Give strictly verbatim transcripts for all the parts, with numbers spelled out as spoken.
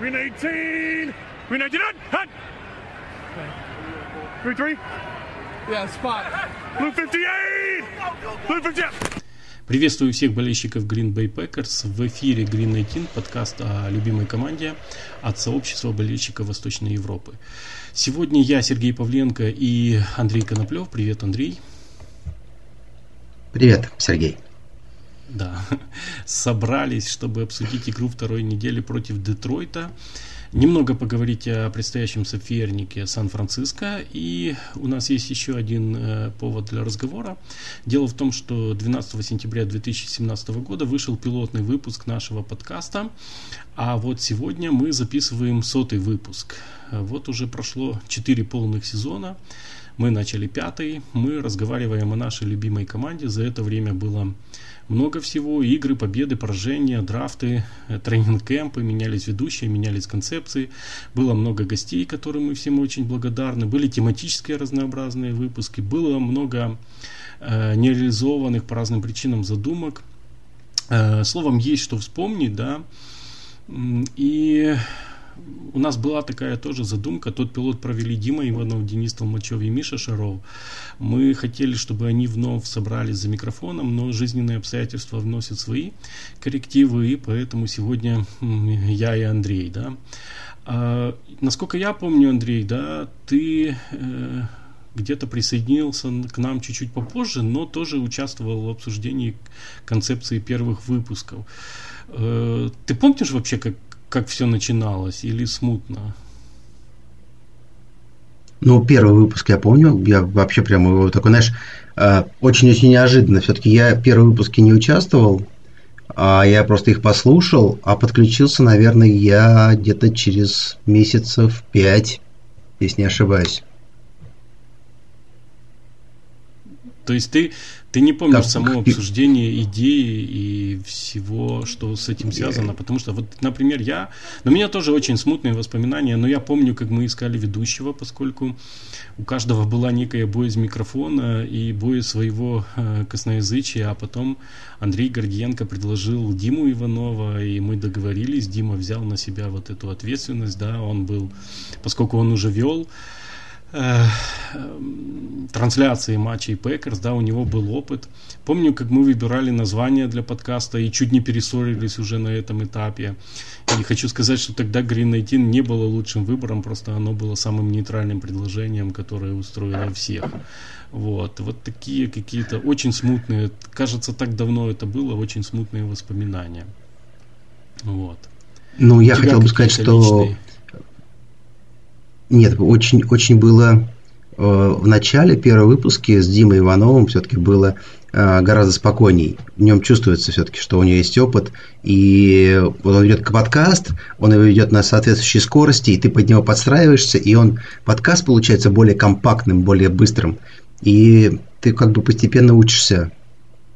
Green eighteen. Green ninety-nine. Hunt. Green three. Yeah, spot. Blue fifty-eight. Blue fifty-eight. Приветствую всех болельщиков Green Bay Packers. В эфире Green девятнадцать, подкаст о любимой команде от сообщества болельщиков Восточной Европы. Сегодня я, Сергей Павленко и Андрей Коноплёв. Привет, Андрей. Привет, Сергей. Да, собрались, чтобы обсудить игру второй недели против Детройта. Немного поговорить о предстоящем сопернике Сан-Франциско. И у нас есть еще один э, повод для разговора. Дело в том, что двенадцатого сентября две тысячи семнадцатого года вышел пилотный выпуск нашего подкаста. А вот сегодня мы записываем сотый выпуск. Вот уже прошло четыре полных сезона. Мы начали пятый. Мы разговариваем о нашей любимой команде. За это время было много всего: игры, победы, поражения, драфты, тренинг-кэмпы, менялись ведущие, менялись концепции, было много гостей, которым мы всем очень благодарны, были тематические разнообразные выпуски, было много э, нереализованных по разным причинам задумок. Э, словом, есть что вспомнить, да, и у нас была такая тоже задумка. Тот пилот провели Дима Иванов, Денис Толмачев и Миша Шаров. Мы хотели, чтобы они вновь собрались за микрофоном, но жизненные обстоятельства вносят свои коррективы, и поэтому сегодня я и Андрей, да. А, насколько я помню, Андрей, да, ты э, где-то присоединился к нам чуть-чуть попозже, но тоже участвовал в обсуждении концепции первых выпусков. Э, ты помнишь вообще, как Как все начиналось, или смутно? Ну, первый выпуск я помню. Я вообще прямо его такой, знаешь, очень-очень неожиданно. Все-таки я в первом выпуске не участвовал, а я просто их послушал, а подключился, наверное, я где-то через месяцев пять, если не ошибаюсь. То есть ты, ты не помнишь как... само обсуждение идеи и всего, что с этим связано, потому что, вот, например, я, но у меня тоже очень смутные воспоминания, но я помню, как мы искали ведущего, поскольку у каждого была некая боязнь микрофона и боязнь своего э, косноязычия, а потом Андрей Гордиенко предложил Диму Иванова, и мы договорились, Дима взял на себя вот эту ответственность, да, он был, поскольку он уже вел трансляции матчей Пэкерс, да, у него был опыт. Помню, как мы выбирали название для подкаста и чуть не перессорились уже на этом этапе. И хочу сказать, что тогда Green девятнадцать не было лучшим выбором, просто оно было самым нейтральным предложением, которое устроило всех. Вот, вот такие какие-то очень смутные, кажется, так давно это было, очень смутные воспоминания. Вот. Ну, я хотел бы сказать, что личные... Нет, очень, очень было э, в начале первого выпуска с Димой Ивановым все-таки было э, гораздо спокойней. В нем чувствуется все-таки, что у него есть опыт. И вот он ведет подкаст, он его ведет на соответствующей скорости, и ты под него подстраиваешься, и он подкаст получается более компактным, более быстрым. И ты как бы постепенно учишься.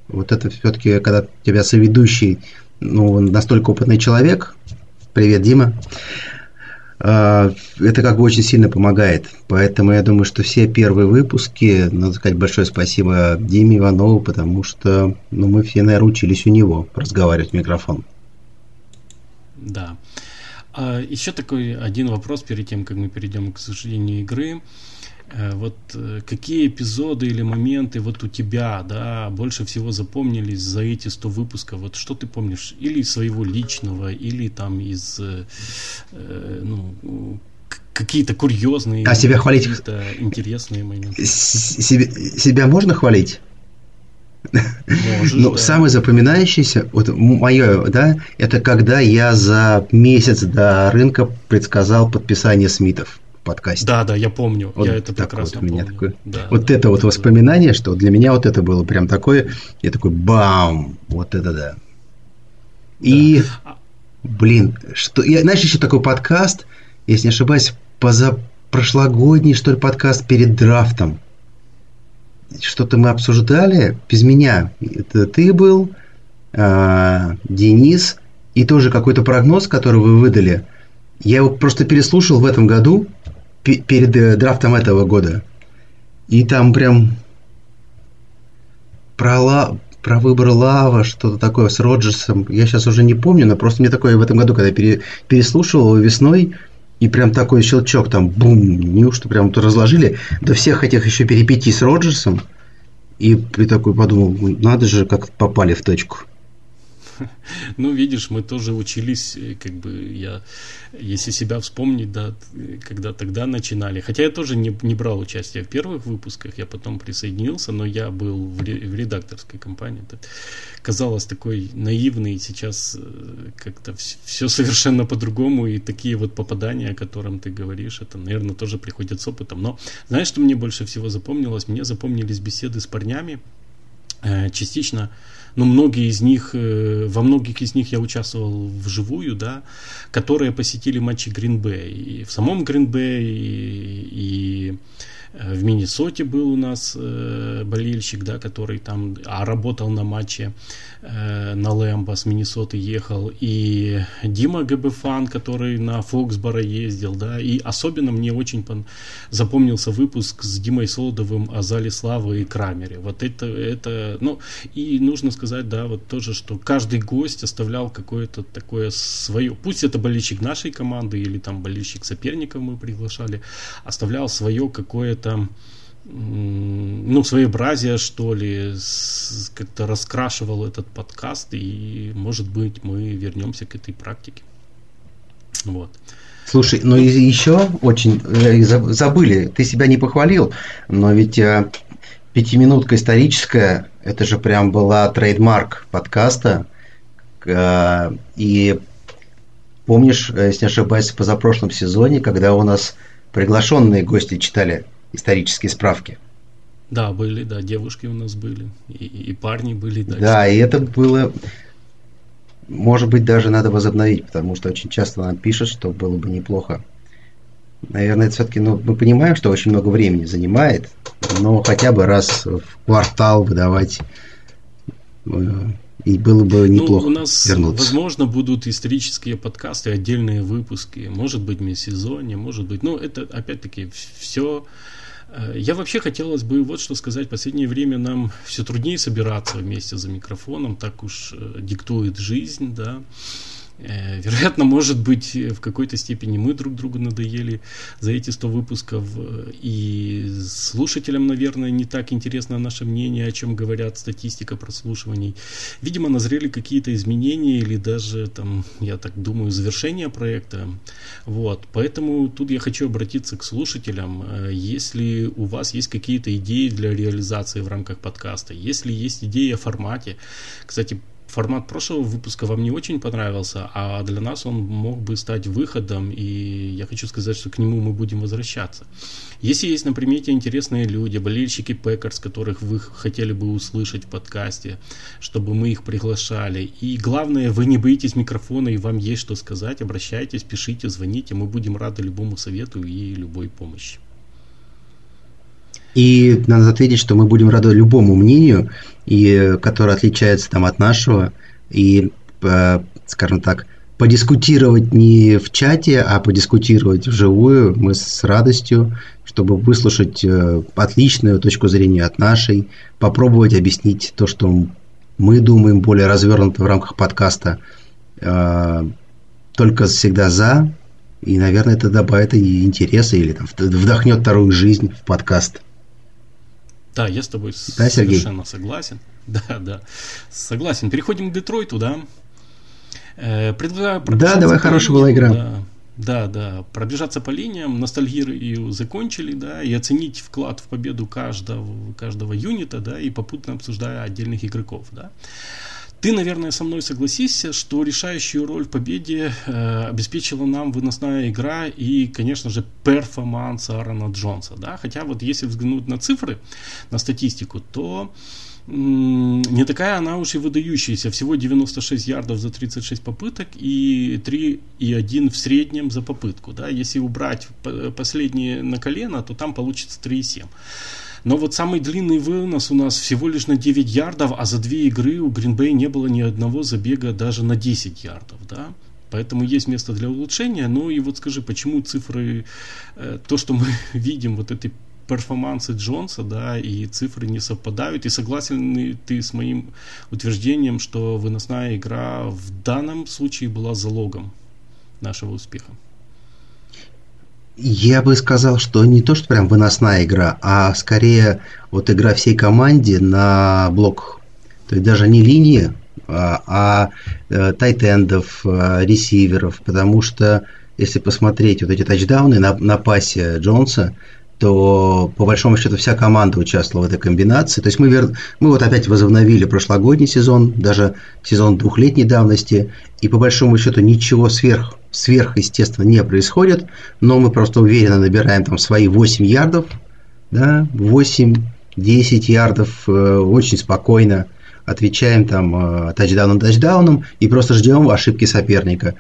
Вот это все-таки, когда у тебя соведущий, ну, настолько опытный человек. Привет, Дима. Это как бы очень сильно помогает. Поэтому я думаю, что все первые выпуски, надо сказать большое спасибо Диме Иванову, потому что, ну, мы все, наверное, учились у него разговаривать в микрофон. Да. Еще такой один вопрос перед тем, как мы перейдем к обсуждению игры. Вот какие эпизоды или моменты вот у тебя, да, больше всего запомнились за эти сто выпусков? Вот что ты помнишь или из своего личного, или там из, ну, какие-то курьезные, а себя хвалить, какие-то интересные моменты? Себя, себя можно хвалить? Можешь, ну, да. Самый запоминающийся, вот мое, да, это когда я за месяц до рынка предсказал подписание Смитов. Подкасте. Да, да, я помню. Вот я это прекрасно вот помню. Такое, да, вот да, это да, вот это воспоминание, было. Что для меня вот это было прям такое. Я такой бам! Вот это да. И, да. блин, что, я, знаешь, еще такой подкаст, если не ошибаюсь, позапрошлогодний, что ли, подкаст перед драфтом. Что-то мы обсуждали без меня. Это ты был, а, Денис, и тоже какой-то прогноз, который вы выдали. Я его просто переслушал в этом году, перед драфтом этого года. И там прям про, про выбор Лава, что-то такое с Роджерсом. Я сейчас уже не помню, но просто мне такое в этом году, когда пере, переслушивал весной, и прям такой щелчок, там, бум, неужто прям то разложили, до всех этих еще перипетий с Роджерсом, и при такой подумал, надо же, как попали в точку. Ну, видишь, мы тоже учились, как бы я, если себя вспомнить, да, когда тогда начинали. Хотя я тоже не, не брал участие в первых выпусках, я потом присоединился, но я был в, ре, в редакторской компании. Это казалось такой наивный, сейчас как-то все, все совершенно по-другому, и такие вот попадания, о котором ты говоришь, это, наверное, тоже приходит с опытом. Но знаешь, что мне больше всего запомнилось? Мне запомнились беседы с парнями, частично. Но многие из них, во многих из них я участвовал вживую, да, которые посетили матчи Green Bay. И в самом Green Bay, и, и в Миннесоте был у нас болельщик, да, который там а работал на матче э, на Лэмбо, с Миннесоты ехал. И Дима Габефан, который на Фоксборо ездил, да. И особенно мне очень пон... запомнился выпуск с Димой Солодовым о зале славы и Крамере. Вот это, это, ну, и нужно сказать, да, вот тоже, что каждый гость оставлял какое-то такое свое, пусть это болельщик нашей команды или там болельщик соперников мы приглашали, оставлял свое какое-то там, ну, своеобразие, что ли, как-то раскрашивал этот подкаст, и, может быть, мы вернемся к этой практике. Вот. Слушай, ну и еще очень забыли, ты себя не похвалил, но ведь пятиминутка историческая, это же прям была трейдмарк подкаста, и помнишь, если не ошибаюсь, в позапрошлом сезоне, когда у нас приглашенные гости читали исторические справки. Да, были, да, девушки у нас были, и, и парни были. Да, да, и это было, может быть, даже надо возобновить, потому что очень часто нам пишут, что было бы неплохо. Наверное, это все-таки, ну, мы понимаем, что очень много времени занимает, но хотя бы раз в квартал выдавать... И было бы неплохо. Ну, у нас, вернуться. Возможно, будут исторические подкасты, отдельные выпуски. Может быть, в межсезонье, может быть. Ну, это, опять-таки, все... Я вообще хотелось бы вот что сказать. В последнее время нам все труднее собираться вместе за микрофоном. Так уж диктует жизнь, да. Вероятно, может быть, в какой-то степени мы друг другу надоели за эти сто выпусков, и слушателям, наверное, не так интересно наше мнение, о чем говорят статистика прослушиваний. Видимо, назрели какие-то изменения или даже, там, я так думаю, завершение проекта. Вот. Поэтому тут я хочу обратиться к слушателям. Если у вас есть какие-то идеи для реализации в рамках подкаста, если есть идеи о формате, кстати, формат прошлого выпуска вам не очень понравился, а для нас он мог бы стать выходом, и я хочу сказать, что к нему мы будем возвращаться. Если есть на примете интересные люди, болельщики Packers, которых вы хотели бы услышать в подкасте, чтобы мы их приглашали, и главное, вы не боитесь микрофона и вам есть что сказать, обращайтесь, пишите, звоните, мы будем рады любому совету и любой помощи. И надо ответить, что мы будем рады любому мнению, и, которое отличается там, от нашего, и, э, скажем так, подискутировать не в чате, а подискутировать вживую мы с радостью, чтобы выслушать э, отличную точку зрения от нашей, попробовать объяснить то, что мы думаем более развернуто в рамках подкаста, э, только всегда за, и, наверное, это добавит и интереса, или там, вдохнет вторую жизнь в подкаст. Да, я с тобой, да, совершенно согласен. Да, да, согласен. Переходим к Детройту, да? Предлагаю пробежаться. Да, давай, хорошая была игра. Да, да, да, пробежаться по линиям, ностальгию закончили, да, и оценить вклад в победу каждого, каждого юнита, да, и попутно обсуждая отдельных игроков, да. Ты, наверное, со мной согласишься, что решающую роль в победе э, обеспечила нам выносная игра и, конечно же, перформанс Аарона Джонса. Да? Хотя вот если взглянуть на цифры, на статистику, то м- не такая она уж и выдающаяся. Всего девяносто шесть ярдов за тридцать шесть попыток и три и один в среднем за попытку. Да? Если убрать последние на колено, то там получится три и семь. Но вот самый длинный вынос у нас всего лишь на девять ярдов, а за две игры у Green Bay не было ни одного забега даже на десять ярдов, да? Поэтому есть место для улучшения. Ну и вот скажи, почему цифры, э, то, что мы видим, вот этой перформансы Джонса, да, и цифры не совпадают. И согласен ли ты с моим утверждением, что выносная игра в данном случае была залогом нашего успеха? Я бы сказал, что не то, что прям выносная игра, а скорее вот игра всей команде на блоках. То есть даже не линии, а, а тайтендов, ресиверов, потому что если посмотреть вот эти тачдауны на, на пасе Джонса, то по большому счету вся команда участвовала в этой комбинации. То есть мы, вер... мы вот опять возобновили прошлогодний сезон, даже сезон двухлетней давности, и по большому счету ничего сверх, сверхъестественно не происходит, но мы просто уверенно набираем там свои восемь ярдов, да, восемь-десять ярдов, э, очень спокойно отвечаем там э, тачдауном-тачдауном и просто ждем ошибки соперника.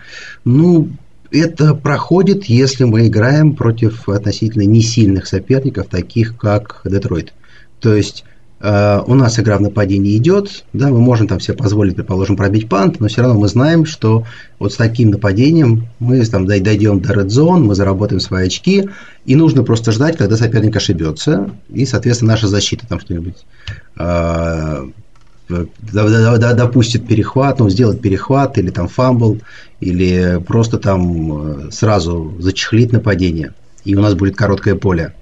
Ну, это проходит, если мы играем против относительно несильных соперников, таких как Детройт. То есть э, у нас игра в нападении идет, да, мы можем там себе позволить, предположим, пробить пант, но все равно мы знаем, что вот с таким нападением мы там дойдем до Red Zone, мы заработаем свои очки, и нужно просто ждать, когда соперник ошибется, и, соответственно, наша защита там что-нибудь э, допустит перехват, ну, сделать перехват или там фамбл, или просто там сразу зачехлит нападение, и у нас будет короткое поле.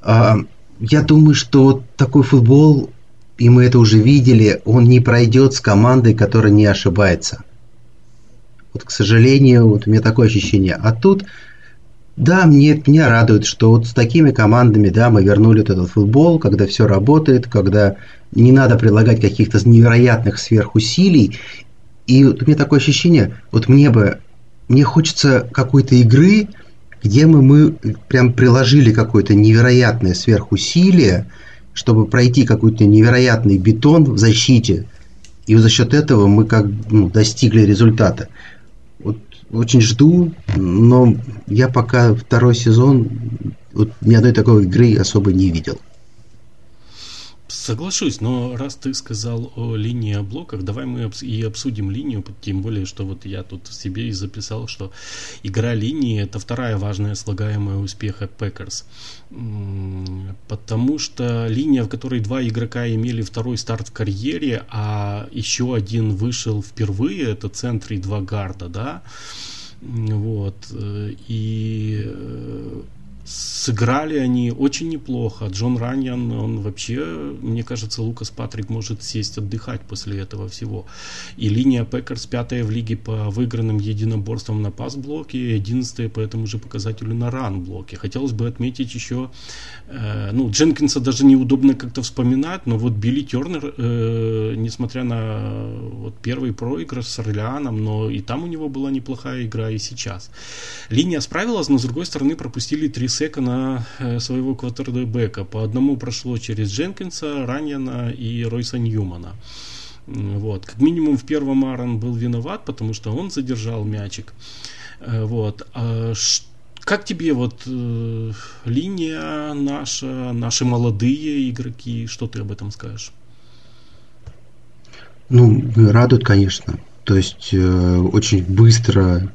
А, я думаю, что такой футбол, и мы это уже видели, он не пройдет с командой, которая не ошибается. Вот, к сожалению, вот у меня такое ощущение. А тут, да, мне, меня радует, что вот с такими командами, да, мы вернули вот этот футбол, когда все работает, когда не надо прилагать каких-то невероятных сверхусилий. И вот у меня такое ощущение, вот мне бы, мне хочется какой-то игры, где мы, мы прям приложили какое-то невероятное сверхусилие, чтобы пройти какой-то невероятный бетон в защите. И вот за счет этого мы как, ну, достигли результата. Вот, очень жду, но я пока второй сезон вот, ни одной такой игры особо не видел. Соглашусь, но раз ты сказал о линии, о блоках, давай мы и обсудим линию, тем более, что вот я тут себе и записал, что игра линии — это вторая важная слагаемая успеха Packers, потому что линия, в которой два игрока имели второй старт в карьере, а еще один вышел впервые, это центр и два гарда, да, вот, и... сыграли они очень неплохо. Джон Раньян, он вообще, мне кажется, Лукас Патрик может сесть отдыхать после этого всего. И линия Packers пятая в лиге по выигранным единоборствам на пас-блоке и одиннадцатая по этому же показателю на ран-блоке. Хотелось бы отметить еще, э, ну, Дженкинса даже неудобно как-то вспоминать, но вот Билли Тернер, э, несмотря на вот первый проигрыш с Орлеаном, но и там у него была неплохая игра, и сейчас. Линия справилась, но с другой стороны пропустили три сека на своего квотербека. По одному прошло через Дженкинса, Раньяна и Ройса Ньюмана. Вот. Как минимум в первом Аарон был виноват, потому что он задержал мячик. Вот. А ш... Как тебе вот э, линия наша, наши молодые игроки? Что ты об этом скажешь? Ну, радует, конечно. То есть э, очень быстро...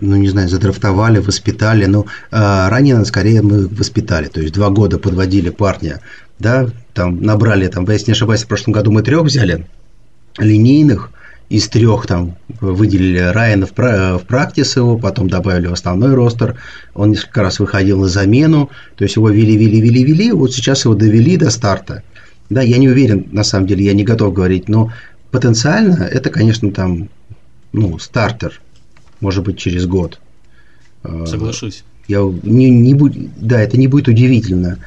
ну, не знаю, задрафтовали, воспитали, но э, Раньяна скорее мы воспитали, то есть два года подводили парня, да, там набрали, там, если не ошибаюсь, в прошлом году мы трех взяли, линейных, из трех там выделили Райана в, в практис его, потом добавили в основной ростер, он несколько раз выходил на замену, то есть его вели-вели-вели-вели, вот сейчас его довели до старта, да, я не уверен, на самом деле, я не готов говорить, но потенциально это, конечно, там, ну, стартер, может быть, через год. Соглашусь. Я, не, не будь, да, это не будет удивительно.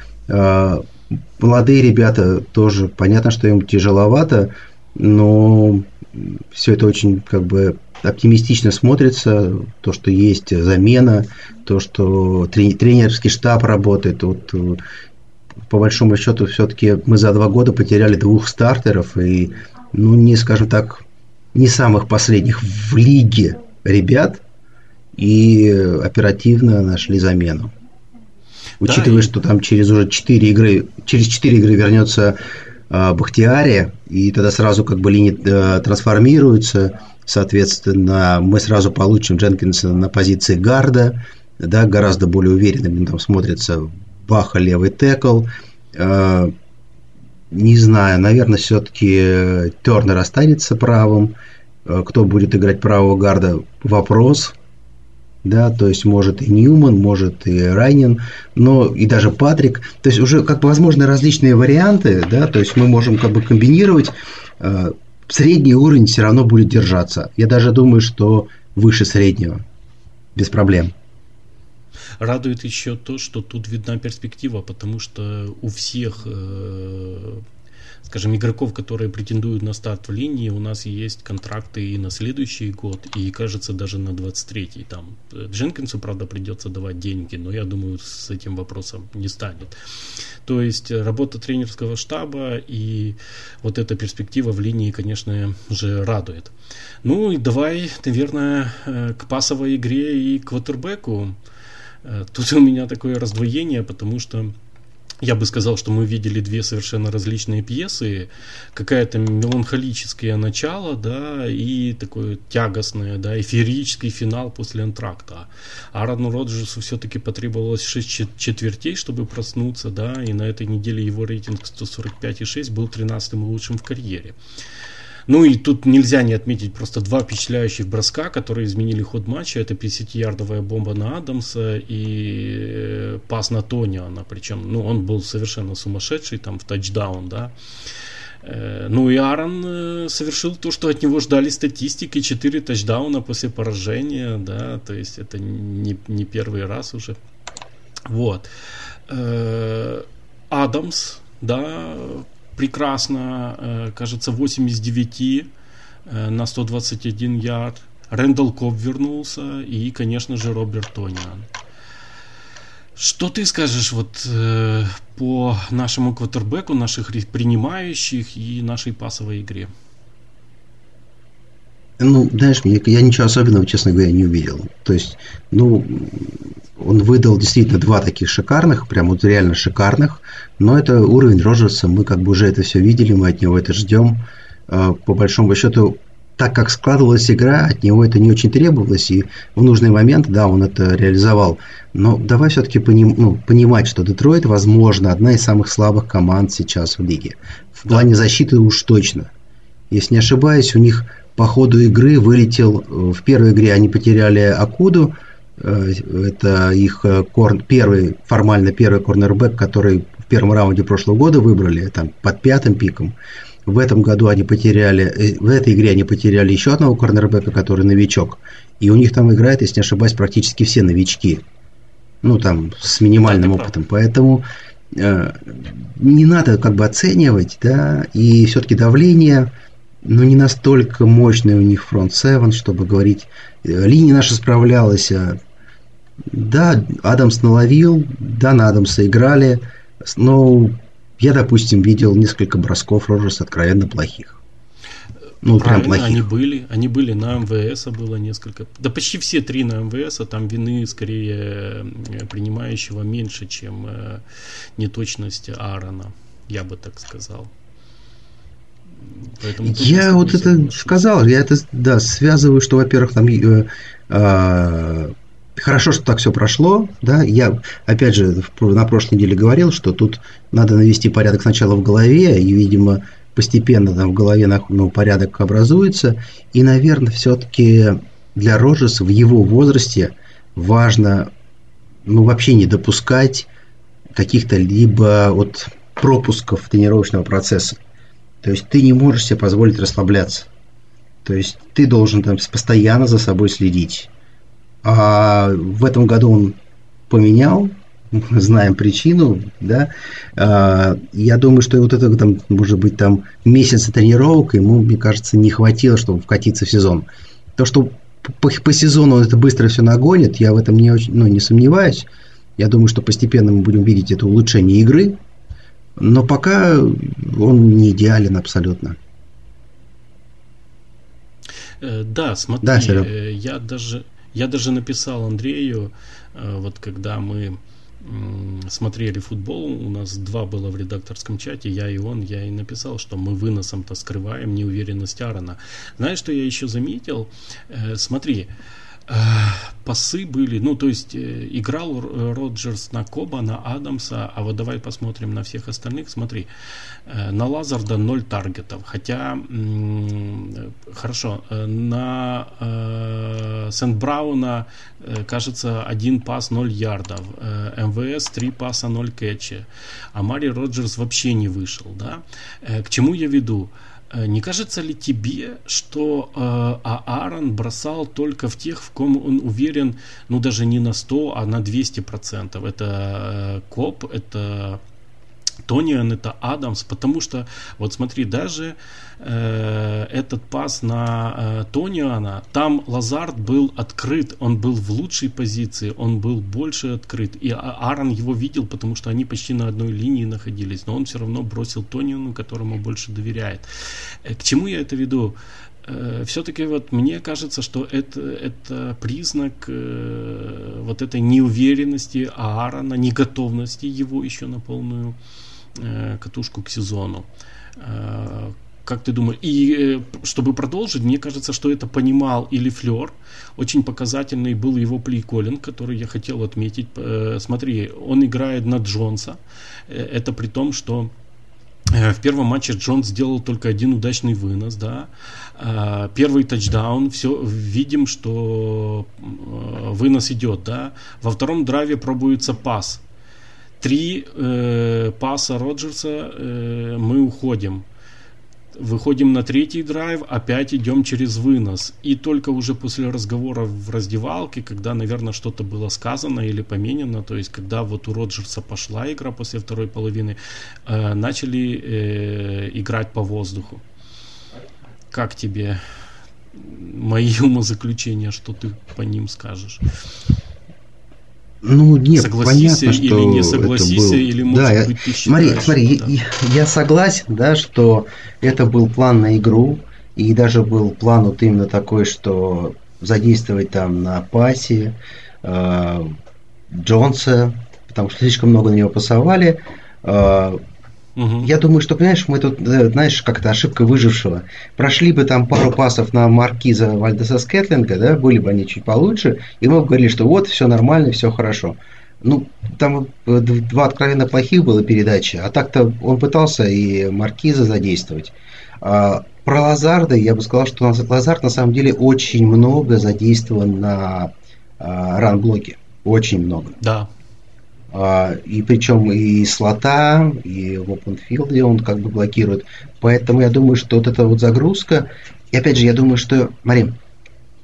Молодые ребята тоже, понятно, что им тяжеловато, но все это очень как бы оптимистично смотрится. То, что есть замена, то, что тренерский штаб работает. Вот, по большому счету, все-таки мы за два года потеряли двух стартеров и, ну, не, скажем так, не самых последних в лиге ребят, и оперативно нашли замену. Учитывая, да, что там через уже четыре игры, через четыре игры вернется э, Бахтиари, и тогда сразу как бы линия э, трансформируется, соответственно, мы сразу получим Дженкинса на позиции гарда, да, гораздо более уверенно там смотрится Баха левый тэкл. Э, не знаю, наверное, все-таки Тернер останется правым. Кто будет играть правого гарда, вопрос. Да, то есть может и Ньюман, может и Раньян, но и даже Патрик. То есть уже как бы возможны различные варианты, да, то есть мы можем как бы комбинировать. Э, средний уровень все равно будет держаться. Я даже думаю, что выше среднего. Без проблем. Радует еще то, что тут видна перспектива, потому что у всех, э, скажем, игроков, которые претендуют на старт в линии, у нас есть контракты и на следующий год, и, кажется, даже на двадцать третий. Там Дженкинсу, правда, придется давать деньги, но я думаю, с этим вопросом не станет. То есть работа тренерского штаба и вот эта перспектива в линии, конечно же, радует. Ну и давай, наверное, к пасовой игре и к квотербеку. Тут у меня такое раздвоение, потому что я бы сказал, что мы видели две совершенно различные пьесы. Какое-то меланхолическое начало, да, и такое тягостное, да, эфирический финал после антракта. Аарону Роджерсу все-таки потребовалось шесть четвертей, чтобы проснуться, да, и на этой неделе его рейтинг сто сорок пять целых шесть был тринадцатым лучшим в карьере. Ну и тут нельзя не отметить просто два впечатляющих броска, которые изменили ход матча. Это пятидесятиярдовая бомба на Адамса и пас на Тоньяна. Причем, ну, он был совершенно сумасшедший, там в тачдаун, да. Ну и Аарон совершил то, что от него ждали статистики. Четыре тачдауна после поражения, да. То есть это не, не первый раз уже. Вот. Адамс, да... прекрасно, кажется, восемь из девяти на сто двадцать один ярд. Рэндал Кобб вернулся и, конечно же, Роберт Тоньян. Что ты скажешь вот по нашему квотербеку, наших принимающих и нашей пасовой игре? Ну, знаешь, я ничего особенного, честно говоря, не увидел. То есть, ну, он выдал действительно два таких шикарных, прям вот реально шикарных, но это уровень Роджерса, мы как бы уже это все видели, мы от него это ждем. По большому счету, так как складывалась игра, от него это не очень требовалось, и в нужный момент, да, он это реализовал. Но давай все-таки поним, ну, понимать, что Детройт, возможно, одна из самых слабых команд сейчас в лиге. В плане защиты уж точно. Если не ошибаюсь, у них... по ходу игры вылетел, в первой игре они потеряли Акуду, это их корн, первый, формально первый корнербэк, который в первом раунде прошлого года выбрали, там, под пятым пиком. В этом году они потеряли, в этой игре они потеряли еще одного корнербэка, который новичок, и у них там играет, если не ошибаюсь, практически все новички, ну там с минимальным опытом, поэтому э, не надо как бы оценивать, да, и все-таки давление... Но не настолько мощный у них фронт-севен, чтобы говорить, линия наша справлялась. Да, Адамс наловил, да, на Адамса играли, но я, допустим, видел несколько бросков Роджерса откровенно плохих. Ну, прям плохие. Они были, они были на МВС, было несколько. Да почти все три на МВС, а там вины скорее принимающего меньше, чем неточность Аарона, я бы так сказал. Поэтому я вот это немножко сказал, я это, да, связываю, что, во-первых, там э, э, хорошо, что так все прошло, да, я, опять же, на прошлой неделе говорил, что тут надо навести порядок сначала в голове, и, видимо, постепенно там в голове, ну, порядок образуется, и, наверное, все-таки для Роджерса в его возрасте важно, ну, вообще не допускать каких-то либо вот пропусков тренировочного процесса. То есть ты не можешь себе позволить расслабляться. То есть ты должен там постоянно за собой следить. А в этом году он поменял, знаем причину, да. А, я думаю, что вот это там, может быть, там месяца тренировок ему, мне кажется, не хватило, чтобы вкатиться в сезон. То, что по, по сезону он это быстро все нагонит, я в этом не очень, ну, не сомневаюсь. Я думаю, что постепенно мы будем видеть это улучшение игры. Но пока он не идеален абсолютно. Да, смотри, да, я, даже, я даже написал Андрею, вот когда мы смотрели футбол, у нас два было в редакторском чате, я и он, я и написал, что мы выносом-то скрываем неуверенность Аарона. Знаешь, что я еще заметил? Смотри, пасы были, ну то есть играл Роджерс на Кобба, на Адамса, а вот давай посмотрим на всех остальных. Смотри, на Лазарда ноль таргетов, хотя м-м, хорошо, на э, Сент-Брауна э, кажется один пас ноль ярдов, э, МВС три паса ноль кетча, а Мари Роджерс вообще не вышел, да? Э, к чему я веду? Не кажется ли тебе, что э, Аарон бросал только в тех, в ком он уверен, ну даже не на сто, а на двести процентов? Это э, Кобб, это Тоньян, это Адамс, потому что, вот смотри, даже э, этот пас на э, Тоньяна, там Лазард был открыт, он был в лучшей позиции, он был больше открыт, и Аарон его видел, потому что они почти на одной линии находились, но он все равно бросил Тоньяну, которому больше доверяет. К чему я это веду? Все-таки вот мне кажется, что это, это признак э, вот этой неуверенности Аарона, неготовности его еще на полную э, катушку к сезону. Э, как ты думаешь? И э, чтобы продолжить, мне кажется, что это понимал и Лефлер. Очень показательный был его плей-коллинг, который я хотел отметить. Э, смотри, он играет на Джонса. Э, это при том, что в первом матче Джонс сделал только один удачный вынос, да. Первый тачдаун, все, видим, что вынос идет, да. Во втором драйве пробуется пас. Три э, паса Роджерса, э, мы уходим. Выходим на третий драйв, опять идем через вынос. И только уже после разговора в раздевалке, когда, наверное, что-то было сказано или поменено, то есть когда вот у Роджерса пошла игра после второй половины, э, начали э, играть по воздуху. Как тебе мои умозаключения, что ты по ним скажешь? Ну, нет, согласись, понятно, или не согласись, был... или может да, быть ты считаешь. Смотри, смотри, да. я, я согласен, да, что это был план на игру, и даже был план вот именно такой, что задействовать там на пасе э, Джонса, потому что слишком много на него пасовали. Э, угу. Я думаю, что, понимаешь, мы тут, знаешь, как-то ошибка выжившего. Прошли бы там пару пасов на маркиза Вальдеса Скэтлинга, да, были бы они чуть получше, и мы бы говорили, что вот, все нормально, все хорошо. Ну, там два откровенно плохих было передачи, а так-то он пытался и маркиза задействовать. А про Лазарда я бы сказал, что Лазард на самом деле очень много задействован на а, ран-блоке. Очень много. Да. И причем и слота, и в опенфилде он как бы блокирует. Поэтому я думаю, что вот эта вот загрузка. И опять же, я думаю, что, Марин,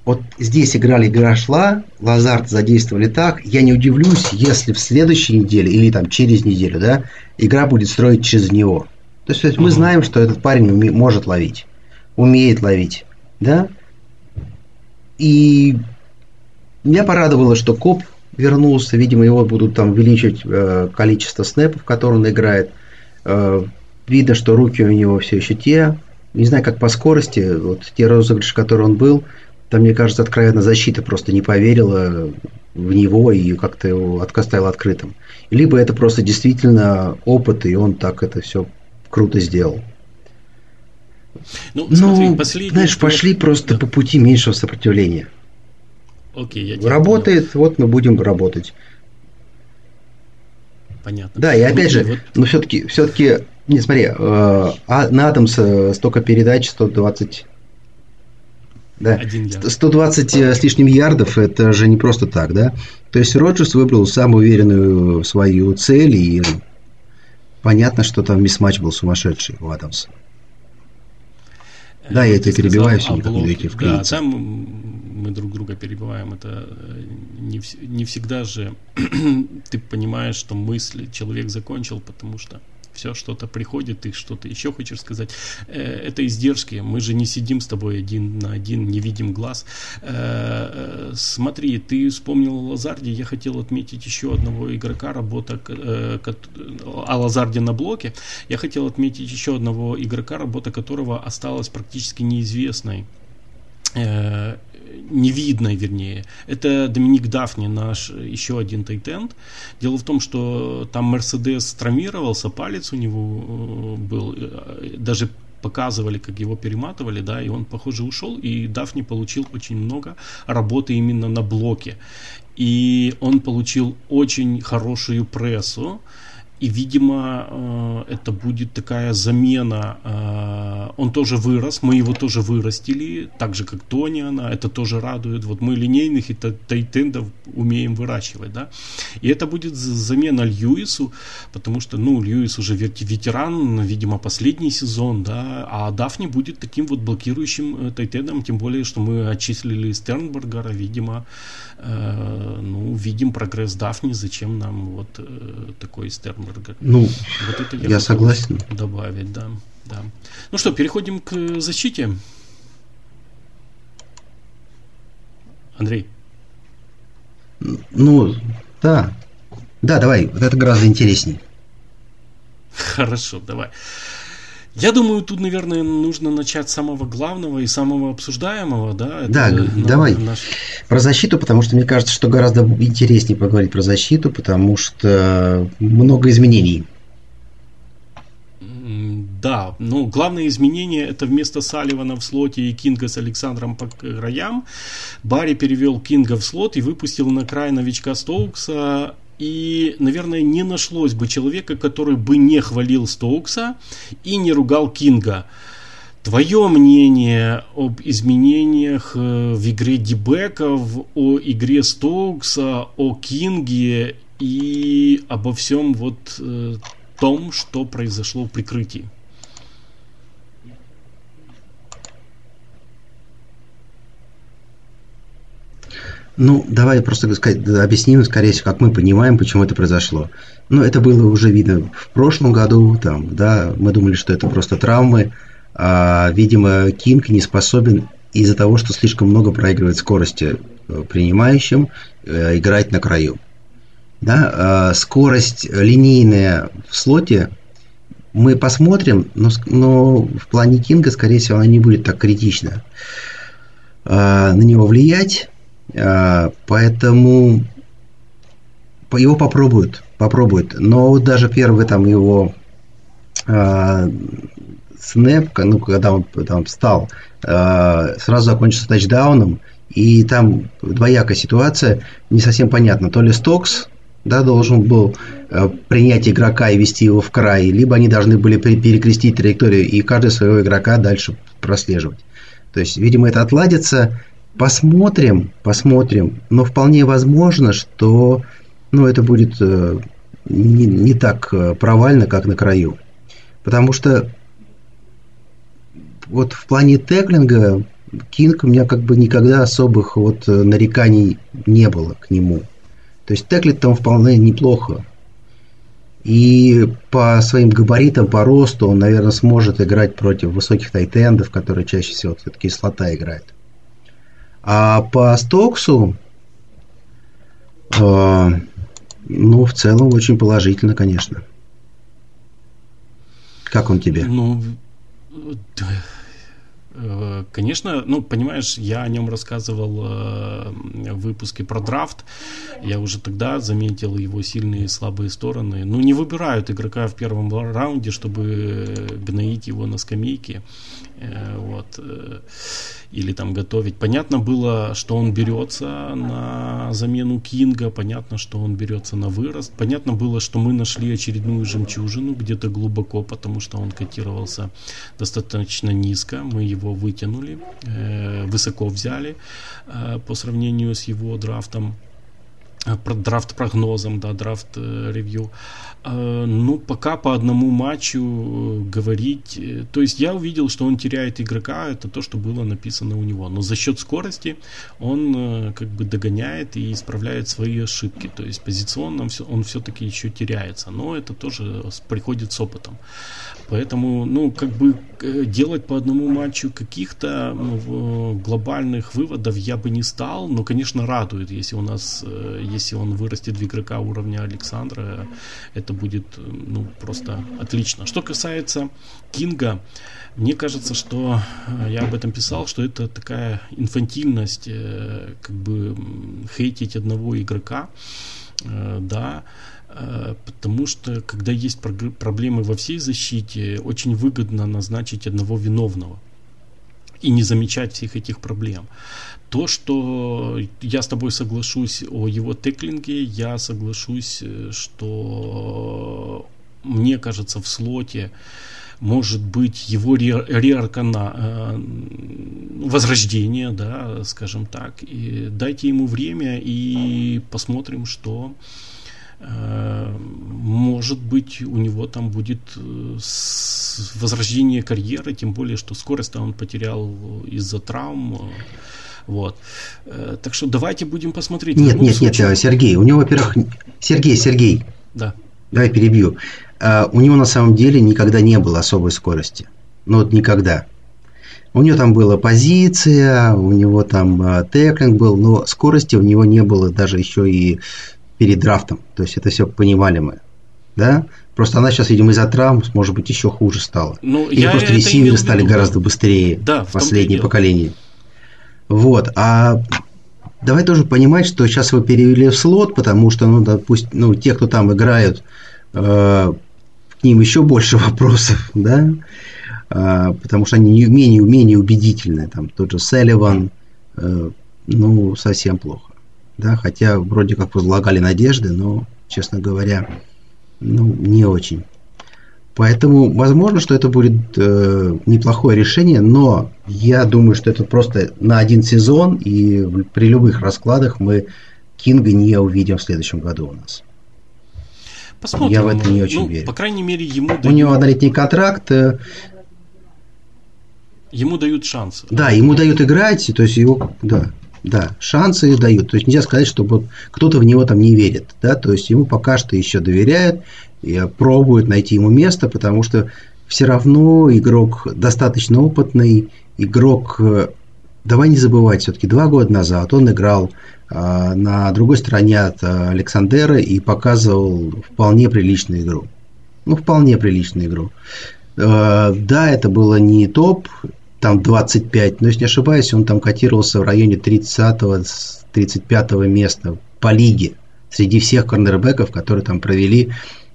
вот здесь играли, игра шла, Лазард задействовали так. Я не удивлюсь, если в следующей неделе или там через неделю, да, игра будет строить через него. То есть, то есть мы знаем, что этот парень уме- может ловить, умеет ловить, да. И меня порадовало, что Кобб вернулся, видимо, его будут там увеличивать э, количество снэпов, которые он играет. Э, видно, что руки у него все еще те. Не знаю, как по скорости, вот те розыгрыши, которые он был, там, мне кажется, откровенно защита просто не поверила в него и как-то его оставила открытым. Либо это просто действительно опыт, и он так это все круто сделал. Ну, смотри, ну последний, знаешь, пошли просто да. по пути меньшего сопротивления. Окей, я работает, понял. Вот мы будем работать. Понятно. Да, и опять ну, же, вот... но все-таки, все-таки, не смотри, э, а, на Адамса столько передач, сто двадцать, да, сто двадцать ярд. С лишним ярдов, это же не просто так, да? То есть Роджерс выбрал самую уверенную свою цель, и понятно, что там мисс-матч был сумасшедший у Адамса. Да, я тебя перебиваю, все никак не уйти в клинице. Да, там мы друг друга перебиваем. Это не, не всегда же ты понимаешь, что мысль человек закончил, потому что все что-то приходит, ты что-то еще хочешь сказать. Это издержки. Мы же не сидим с тобой один на один, не видим глаз. Смотри, ты вспомнил о Лазарде. Я хотел отметить еще одного игрока, работа о Лазарде на блоке. Я хотел отметить еще одного игрока, работа которого осталась практически неизвестной. Невидной, вернее. Это Доминик Дафни, наш еще один тайтенд. Дело в том, что там Мерседес травмировался, палец у него был. Даже показывали, как его перематывали, да, и он, похоже, ушел, и Дафни получил очень много работы именно на блоке, и он получил очень хорошую прессу, и, видимо, это будет такая замена. Он тоже вырос, мы его тоже вырастили, так же, как Тониана, это тоже радует. Вот мы линейных и тайтендов умеем выращивать, да. И это будет замена Льюису, потому что, ну, Льюис уже ветеран, видимо, последний сезон, да, а Дафни будет таким вот блокирующим тайтендом, тем более, что мы отчислили Стернбергера, видимо, ну, видим прогресс Дафни, зачем нам вот такой Стернбергер. Ну, вот это я, я согласен. Добавить, да, да. Ну что, переходим к защите. Андрей. Ну, да. Да, давай, вот это гораздо интересней. Хорошо, давай. Я думаю, тут, наверное, нужно начать с самого главного и самого обсуждаемого, да? Это да, на, давай наш... про защиту, потому что мне кажется, что гораздо интереснее поговорить про защиту, потому что много изменений. Да, ну, главное изменение — это вместо Салливана в слоте и Кинга с Александром по краям, Барри перевел Кинга в слот и выпустил на край новичка Стокса. И, наверное, не нашлось бы человека, который бы не хвалил Стоукса и не ругал Кинга. Твое мнение об изменениях в игре дибэков, о игре Стоукса, о Кинге и обо всем вот том, что произошло в прикрытии? Ну, давай просто сказать, объясним, скорее всего, как мы понимаем, почему это произошло. Ну, это было уже видно в прошлом году, там, да, мы думали, что это просто травмы. А, видимо, Кинг не способен из-за того, что слишком много проигрывает скорости принимающим, играть на краю. Да, а скорость линейная в слоте мы посмотрим, но, но в плане Кинга, скорее всего, она не будет так критично а, на него влиять. Поэтому его попробуют, попробуют. Но вот даже первый там его э, снэп, ну, когда он там встал, э, сразу закончился тачдауном, и там двоякая ситуация, не совсем понятно, то ли Стокс, да, должен был э, принять игрока и вести его в край, либо они должны были перекрестить траекторию и каждый своего игрока дальше прослеживать. То есть, видимо, это отладится. Посмотрим, посмотрим, но вполне возможно, что, ну, это будет э, не, не так провально, как на краю. Потому что вот в плане теклинга Кинг у меня как бы никогда особых вот нареканий не было к нему. То есть теклит там вполне неплохо. И по своим габаритам, по росту он, наверное, сможет играть против высоких тайтендов, которые чаще всего все-таки из слота играют. А по Стоксу, э, ну, в целом очень положительно, конечно. Как он тебе? Ну, э, конечно, ну, понимаешь, я о нем рассказывал э, в выпуске про драфт. Я уже тогда заметил его сильные и слабые стороны. Ну, не выбирают игрока в первом раунде, чтобы гноить его на скамейке. Вот. Или там готовить. Понятно было, что он берется на замену Кинга, понятно, что он берется на вырост, понятно было, что мы нашли очередную жемчужину где-то глубоко, потому что он котировался достаточно низко, мы его вытянули, высоко взяли по сравнению с его драфтом, драфт-прогнозом, да, драфт-ревью. Ну, пока по одному матчу говорить... То есть я увидел, что он теряет игрока, это то, что было написано у него. Но за счет скорости он как бы догоняет и исправляет свои ошибки. То есть позиционно он все-таки еще теряется. Но это тоже приходит с опытом. Поэтому, ну, как бы делать по одному матчу каких-то глобальных выводов я бы не стал. Но, конечно, радует, если у нас... Если он вырастет в игрока уровня Александра, это будет, ну, просто отлично. Что касается Кинга, мне кажется, что я об этом писал, что это такая инфантильность, как бы хейтить одного игрока. да, потому что когда есть проблемы во всей защите, очень выгодно назначить одного виновного и не замечать всех этих проблем. То, что я с тобой соглашусь о его теклинге, я соглашусь, что мне кажется, в слоте может быть его реаркана, возрождение, да, скажем так. И дайте ему время и посмотрим, что может быть у него там будет возрождение карьеры, тем более, что скорость он потерял из-за травм. Вот. Так что давайте будем посмотреть. Нет, нет, случае... нет, Сергей, у него, во-первых, Сергей, Сергей, да. Давай перебью. У него на самом деле никогда не было особой скорости. Ну вот никогда. У него там была позиция, у него там теклинг был, но скорости у него не было даже еще и перед драфтом. То есть это все понимали мы. Да? Просто она сейчас, видимо, из-за травм, может быть, еще хуже стала. Ну, или просто ресиверы стали гораздо быстрее, да, в последнее поколение. Вот. А давай тоже понимать, что сейчас его перевели в слот, потому что, ну, допустим, ну, те, кто там играют, э, к ним еще больше вопросов, да, э, потому что они менее, менее убедительны. Там тот же Салливан, э, ну, совсем плохо. Да, хотя вроде как возлагали надежды, но, честно говоря, ну, не очень. Поэтому возможно, что это будет э, неплохое решение, но я думаю, что это просто на один сезон, и при любых раскладах мы Кинга не увидим в следующем году у нас. Посмотрим. Я в это не очень ну, верю. По крайней мере, ему у него однолетний контракт. Э, ему дают шанс. Да, ему дают играть, то есть его, да. Да, шансы дают. То есть нельзя сказать, что вот кто-то в него там не верит. Да? То есть ему пока что еще доверяют, и пробуют найти ему место, потому что все равно игрок достаточно опытный. Игрок, давай не забывать, все-таки два года назад он играл а, на другой стороне от Александера и показывал вполне приличную игру. Ну, вполне приличную игру. А, да, это было не топ. Там двадцать пять, но если не ошибаюсь, он там котировался в районе тридцатого тридцать пятого места по лиге среди всех корнербэков, которые там провели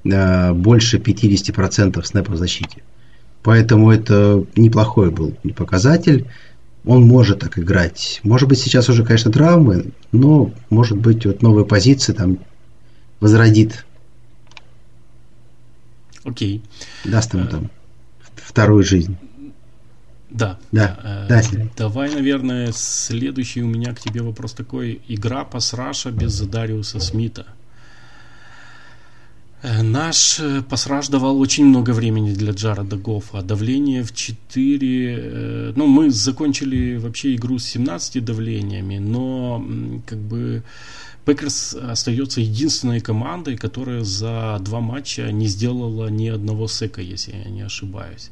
э, больше пятьдесят процентов снэпов в защите. Поэтому это неплохой был показатель. Он может так играть. Может быть, сейчас уже, конечно, травмы, но, может быть, вот новая позиция там возродит. Окей. Okay. Даст ему там uh... вторую жизнь. Да. Да. Да. Давай, наверное, следующий у меня к тебе вопрос такой. Игра пас-раша без Задариуса Смита. Наш пас-раш давал очень много времени для Джареда Гоффа. Давление в четыре... Ну, мы закончили вообще игру с семнадцатью давлениями, но как бы... Пэкерс остается единственной командой, которая за два матча не сделала ни одного сека, если я не ошибаюсь.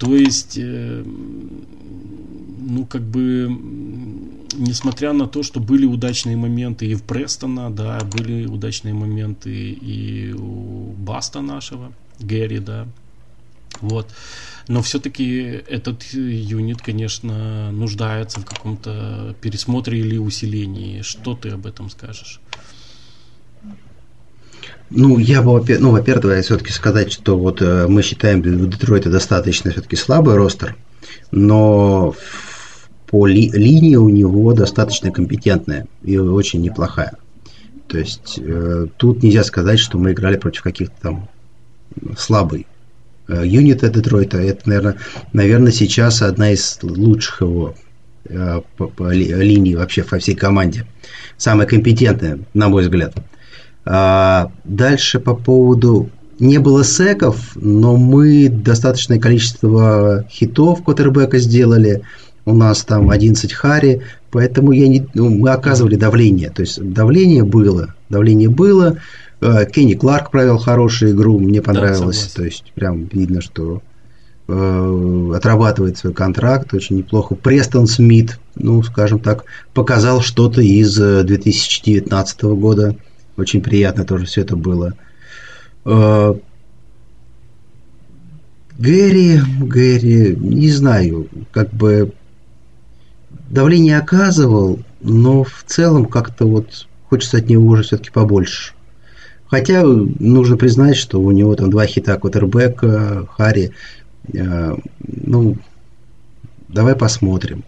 То есть, ну, как бы, несмотря на то, что были удачные моменты и в Престона, да, были удачные моменты и у Баста нашего, Гэри, да, вот, но все-таки этот юнит, конечно, нуждается в каком-то пересмотре или усилении. Что ты об этом скажешь? Ну, я бы, ну, во-первых, давай все-таки сказать, что вот мы считаем, что у Детройта достаточно все-таки слабый ростер, но по ли, линии у него достаточно компетентная и очень неплохая. То есть э, тут нельзя сказать, что мы играли против каких-то там слабых э, юнитов Детройта. Это, наверное, наверное, сейчас одна из лучших его э, по, по ли, линий вообще во всей команде. Самая компетентная, на мой взгляд. А дальше по поводу... Не было секов, но мы достаточное количество хитов квотербека сделали. У нас там одиннадцать хари, поэтому я не, ну, мы оказывали давление. То есть давление было. Давление было. Кенни Кларк провел хорошую игру, мне понравилось. Да, то есть прям видно, что э, отрабатывает свой контракт очень неплохо. Престон Смит, ну, скажем так, показал что-то из две тысячи девятнадцатого года. Очень приятно тоже все это было. Гэри, Гэри, не знаю, как бы давление оказывал, но в целом как-то вот хочется от него уже все-таки побольше. Хотя нужно признать, что у него там два хита квотербека, Харри. Э, ну, давай посмотрим.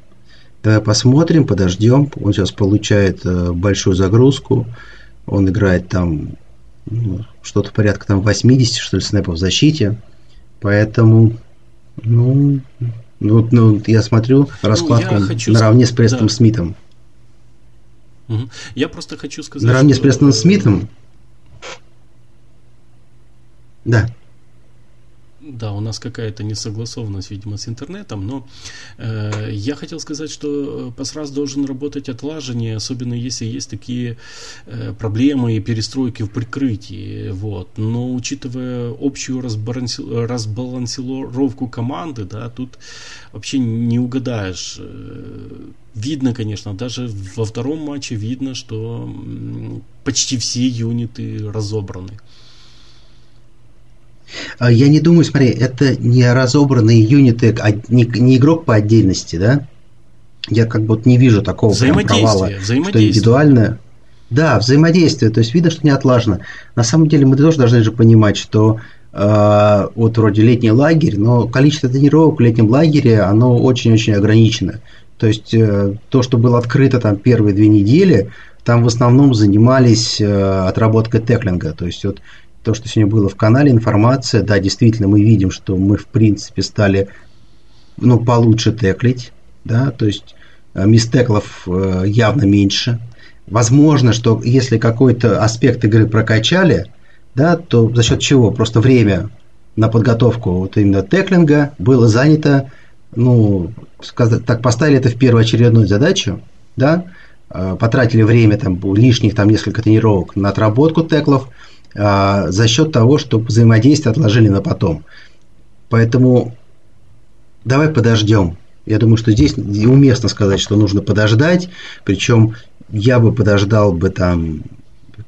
Давай посмотрим, подождем. Он сейчас получает э, большую загрузку. Он играет там ну, что-то порядка там восемьдесят, что ли, снэпов в защите. Поэтому, ну, ну, ну я смотрю раскладку ну, я наравне с Престоном да. Смитом. Угу. Я просто хочу сказать... Наравне что... с Престоном Смитом? Да. Да, у нас какая-то несогласованность, видимо, с интернетом, но э, я хотел сказать, что пас-раш должен работать отлаженнее, особенно если есть такие э, проблемы и перестройки в прикрытии, вот. Но учитывая общую разбаланси... разбалансировку команды, да, тут вообще не угадаешь. Видно, конечно, даже во втором матче видно, что почти все юниты разобраны. Я не думаю, смотри, это не разобранные юниты, а не, не игрок по отдельности, да? Я как бы вот не вижу такого прям провала, что индивидуально. Да, взаимодействие, то есть видно, что не отлажено. На самом деле мы тоже должны же понимать, что э, вот вроде летний лагерь, но количество тренировок в летнем лагере, оно очень-очень ограничено. То есть э, то, что было открыто там первые две недели, там в основном занимались э, отработкой теклинга, то есть вот то, что сегодня было в канале, информация, да, действительно, мы видим, что мы, в принципе, стали, ну, получше теклить, да, то есть мистеклов э, явно меньше. Возможно, что если какой-то аспект игры прокачали, да, то за счет чего? Просто время на подготовку вот именно теклинга было занято, ну, сказать, так поставили это в первоочередную задачу, да, э, потратили время, там, лишних, там, несколько тренировок на отработку теклов, за счет того, что взаимодействие отложили на потом. Поэтому давай подождем. Я думаю, что здесь уместно сказать, что нужно подождать. Причем я бы подождал бы там,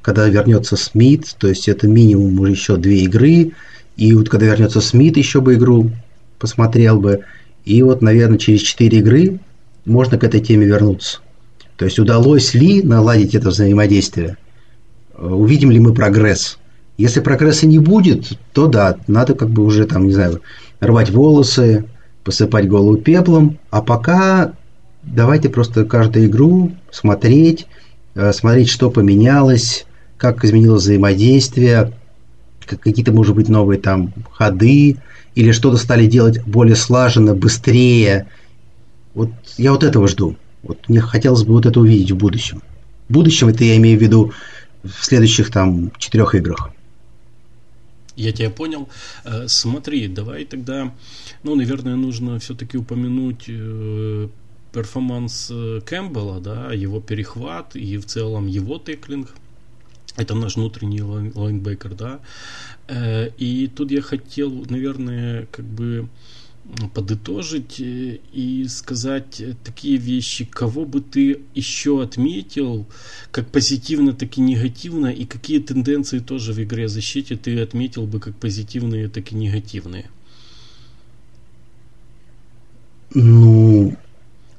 когда вернется Смит, то есть это минимум уже еще две игры. И вот когда вернется Смит, еще бы игру посмотрел бы. И вот, наверное, через четыре игры можно к этой теме вернуться. То есть удалось ли наладить это взаимодействие? Увидим ли мы прогресс? Если прогресса не будет, то да, надо как бы уже там, не знаю, рвать волосы, посыпать голову пеплом. А пока давайте просто каждую игру смотреть, смотреть, что поменялось, как изменилось взаимодействие, какие-то, может быть, новые там ходы, или что-то стали делать более слаженно, быстрее. Вот я вот этого жду. Вот мне хотелось бы вот это увидеть в будущем. В будущем, это я имею в виду, в следующих там четырех играх. Я тебя понял. Смотри, давай тогда, ну, наверное, нужно все-таки упомянуть перформанс Кэмпбелла, да, его перехват и в целом его теклинг. Это наш внутренний лайнбекер, да. И тут я хотел, наверное, как бы подытожить и сказать такие вещи, кого бы ты еще отметил, как позитивно, так и негативно, и какие тенденции тоже в игре защиты ты отметил бы как позитивные, так и негативные. Ну,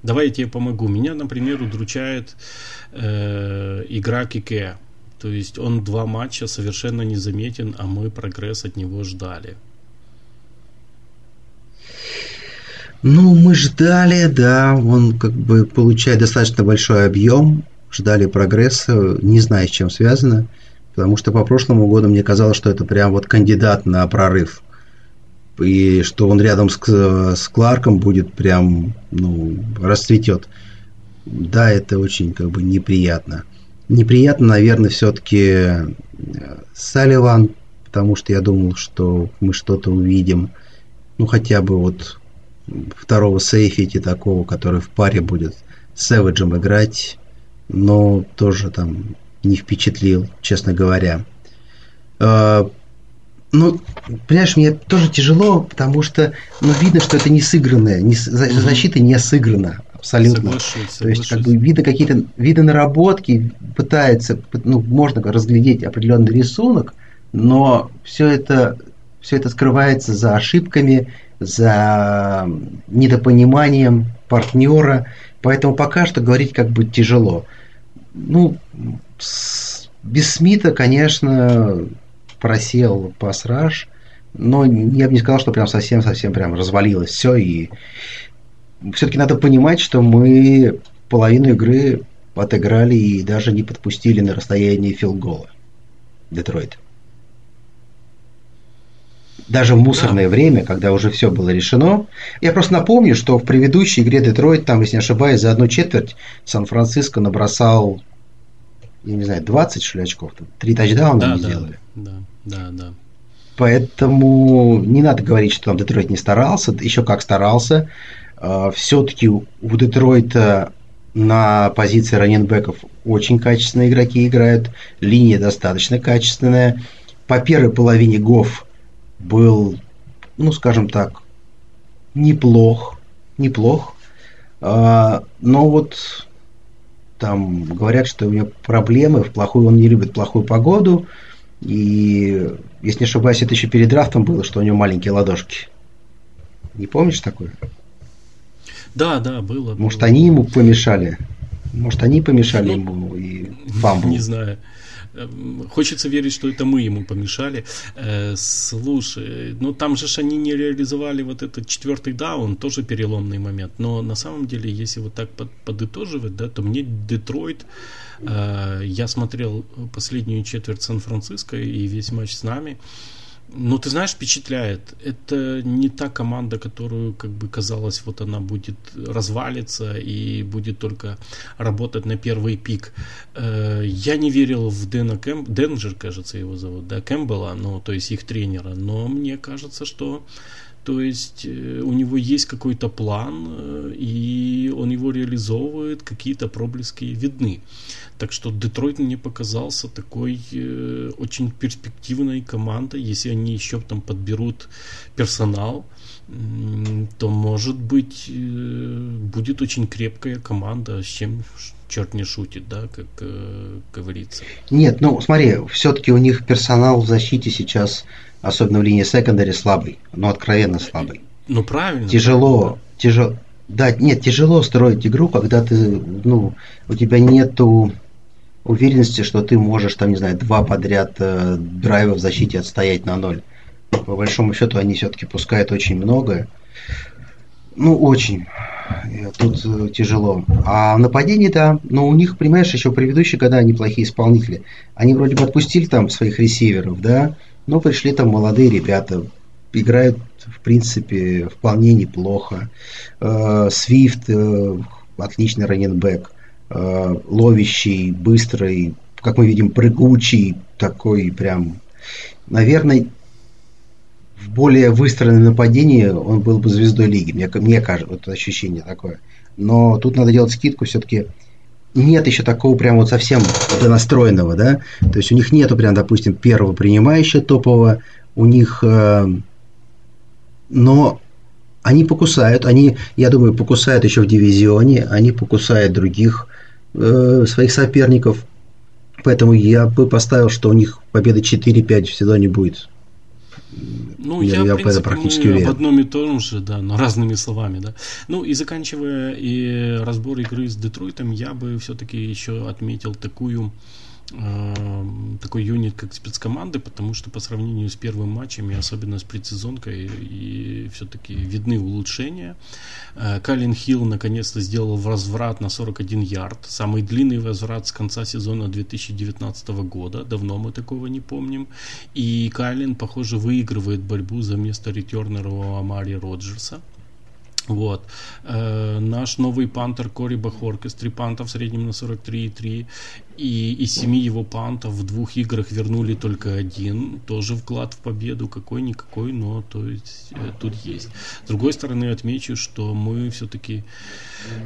давай я тебе помогу. Меня, например, удручает э, игра Кике. То есть он два матча совершенно незаметен, а мы прогресс от него ждали. Ну, мы ждали, да, он как бы получает достаточно большой объем, ждали прогресса, не знаю, с чем связано, потому что по прошлому году мне казалось, что это прям вот кандидат на прорыв, и что он рядом с, с Кларком будет прям, ну, расцветет. Да, это очень как бы неприятно. Неприятно, наверное, все-таки Салливан, потому что я думал, что мы что-то увидим, ну, хотя бы вот... второго сейфити такого, который в паре будет с Эвиджем играть, но тоже там не впечатлил, честно говоря. Э, ну, понимаешь, мне тоже тяжело, потому что, ну, видно, что это не сыгранное, не, защита не сыграна абсолютно. Соглашусь, соглашусь. То есть как бы видно какие-то виды наработки, пытается, ну, можно разглядеть определенный рисунок, но все это все это скрывается за ошибками, за недопониманием партнера, поэтому пока что говорить как бы тяжело. Ну, Без Смита, конечно, просел пас-раш, но я бы не сказал, что прям совсем-совсем прям развалилось все. И все-таки надо понимать, что мы половину игры отыграли и даже не подпустили на расстоянии филд-гола Детройт. Даже в мусорное время, когда уже все было решено. Я просто напомню, что в предыдущей игре Детройт, там, если не ошибаюсь, за одну четверть Сан-Франциско набросал, я не знаю, двадцать что ли, очков. Три тачдауна да, они да, сделали. Да, да, да. Поэтому не надо говорить, что там Детройт не старался. Еще как старался. Все-таки у Детройта на позиции раннинбэков очень качественные игроки играют. Линия достаточно качественная. По первой половине Гофф был, ну, скажем так, неплох. Неплох. А, но вот там говорят, что у него проблемы. В плохую он не любит плохую погоду. И, если не ошибаюсь, это еще перед драфтом было, что у него маленькие ладошки. Не помнишь такое? Да, да, было. Может, было. Они ему помешали? Может, они помешали ну, ему и фамбл? Не знаю. Хочется верить, что это мы ему помешали. Э, слушай, ну там же они не реализовали вот этот четвертый даун, тоже переломный момент. Но на самом деле, если вот так под, подытоживать, да, то мне Детройт, э, я смотрел последнюю четверть Сан-Франциско и весь матч с нами. Ну, ты знаешь, впечатляет. Это не та команда, которую, как бы, казалось, вот она будет развалиться и будет только работать на первый пик. Я не верил в Дэна Кэмп... Денджер, кажется, его зовут, да, Кэмпбелла, ну, то есть их тренера, но мне кажется, что... То есть у него есть какой-то план, и он его реализовывает, какие-то проблески видны. Так что Детройт мне показался такой э, очень перспективной командой. Если они еще там подберут персонал, э, то, может быть, э, будет очень крепкая команда, с чем черт не шутит, да, как э, говорится. Нет, ну смотри, все-таки у них персонал в защите сейчас... Особенно в линии секондари слабый, но откровенно слабый. Ну правильно. Тяжело, да. тяжело. Да, нет, тяжело строить игру, когда ты, ну, у тебя нету уверенности, что ты можешь, там, не знаю, два подряд э, драйва в защите отстоять на ноль. По большому счету они все-таки пускают очень многое. Ну, очень. Тут э, тяжело. А нападение, да, но у них, понимаешь, еще предыдущие года они плохие исполнители. Они вроде бы отпустили там своих ресиверов, да. Но пришли там молодые ребята, играют, в принципе, вполне неплохо. Свифт, отличный раннинбэк, ловящий, быстрый, как мы видим, прыгучий, такой прям... Наверное, в более выстроенном нападении он был бы звездой лиги, мне, мне кажется, вот ощущение такое. Но тут надо делать скидку, все-таки... Нет еще такого прям вот совсем донастроенного, да, то есть у них нету прям, допустим, первого принимающего топового, у них, э, но они покусают, они, я думаю, покусают еще в дивизионе, они покусают других э, своих соперников, поэтому я бы поставил, что у них победа четыре-пять в сезоне будет. Ну, я, я в принципе, практически об одном и том же, да, но разными словами, да. Ну, и заканчивая и разбор игры с Детройтом, я бы все-таки еще отметил такую, э, такой юнит, как спецкоманды, потому что по сравнению с первым матчем, и особенно с предсезонкой, и все-таки видны улучшения. Э, Каллин Хилл наконец-то сделал возврат на сорок один ярд, самый длинный возврат с конца сезона две тысячи девятнадцатого года, давно мы такого не помним, и Каллин, похоже, выигрывает борьбу за место ретернера у Аарона Роджерса. Вот. Э, наш новый пантер Кори Бахорк из три панта в среднем на сорок три и три. И из семи его пантов в двух играх вернули только один. Тоже вклад в победу, какой-никакой, но то есть, э, тут есть. С другой стороны, отмечу, что мы все-таки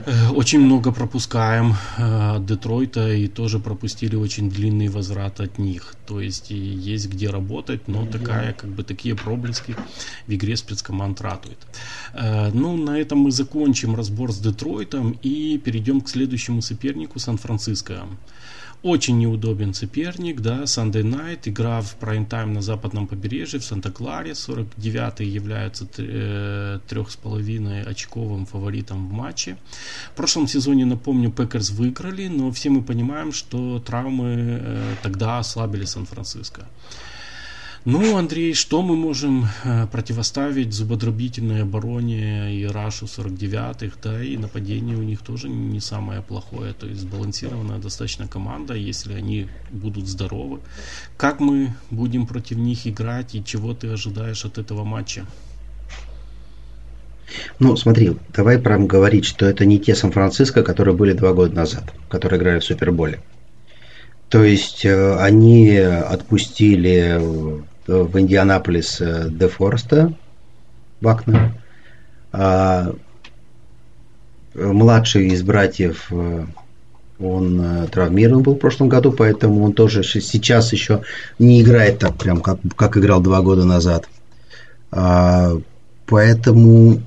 э, очень много пропускаем э, от Детройта и тоже пропустили очень длинный возврат от них. То есть и есть где работать, но такая, как бы, такие проблески в игре спецкоманд ратует. Э, ну, на этом мы закончим разбор с Детройтом и перейдем к следующему сопернику Сан-Франциско. Очень неудобен соперник, да, Sunday Night, игра в прайм-тайм на западном побережье в Санта-Кларе, сорок девятый является три с половиной очковым фаворитом в матче. В прошлом сезоне, напомню, Пэкерс выиграли, но все мы понимаем, что травмы тогда ослабили Сан-Франциско. Ну, Андрей, что мы можем противоставить зубодробительной обороне и рашу сорок девятых, да, и нападение у них тоже не самое плохое, то есть сбалансированная достаточно команда, если они будут здоровы. Как мы будем против них играть и чего ты ожидаешь от этого матча? Ну, смотри, давай прям говорить, что это не те Сан-Франциско, которые были два года назад, которые играли в Суперболе. То есть они отпустили в Индианаполис Де Форста Бакна. Младший из братьев, он травмирован был в прошлом году, поэтому он тоже сейчас еще не играет так прям, как, как играл два года назад. Поэтому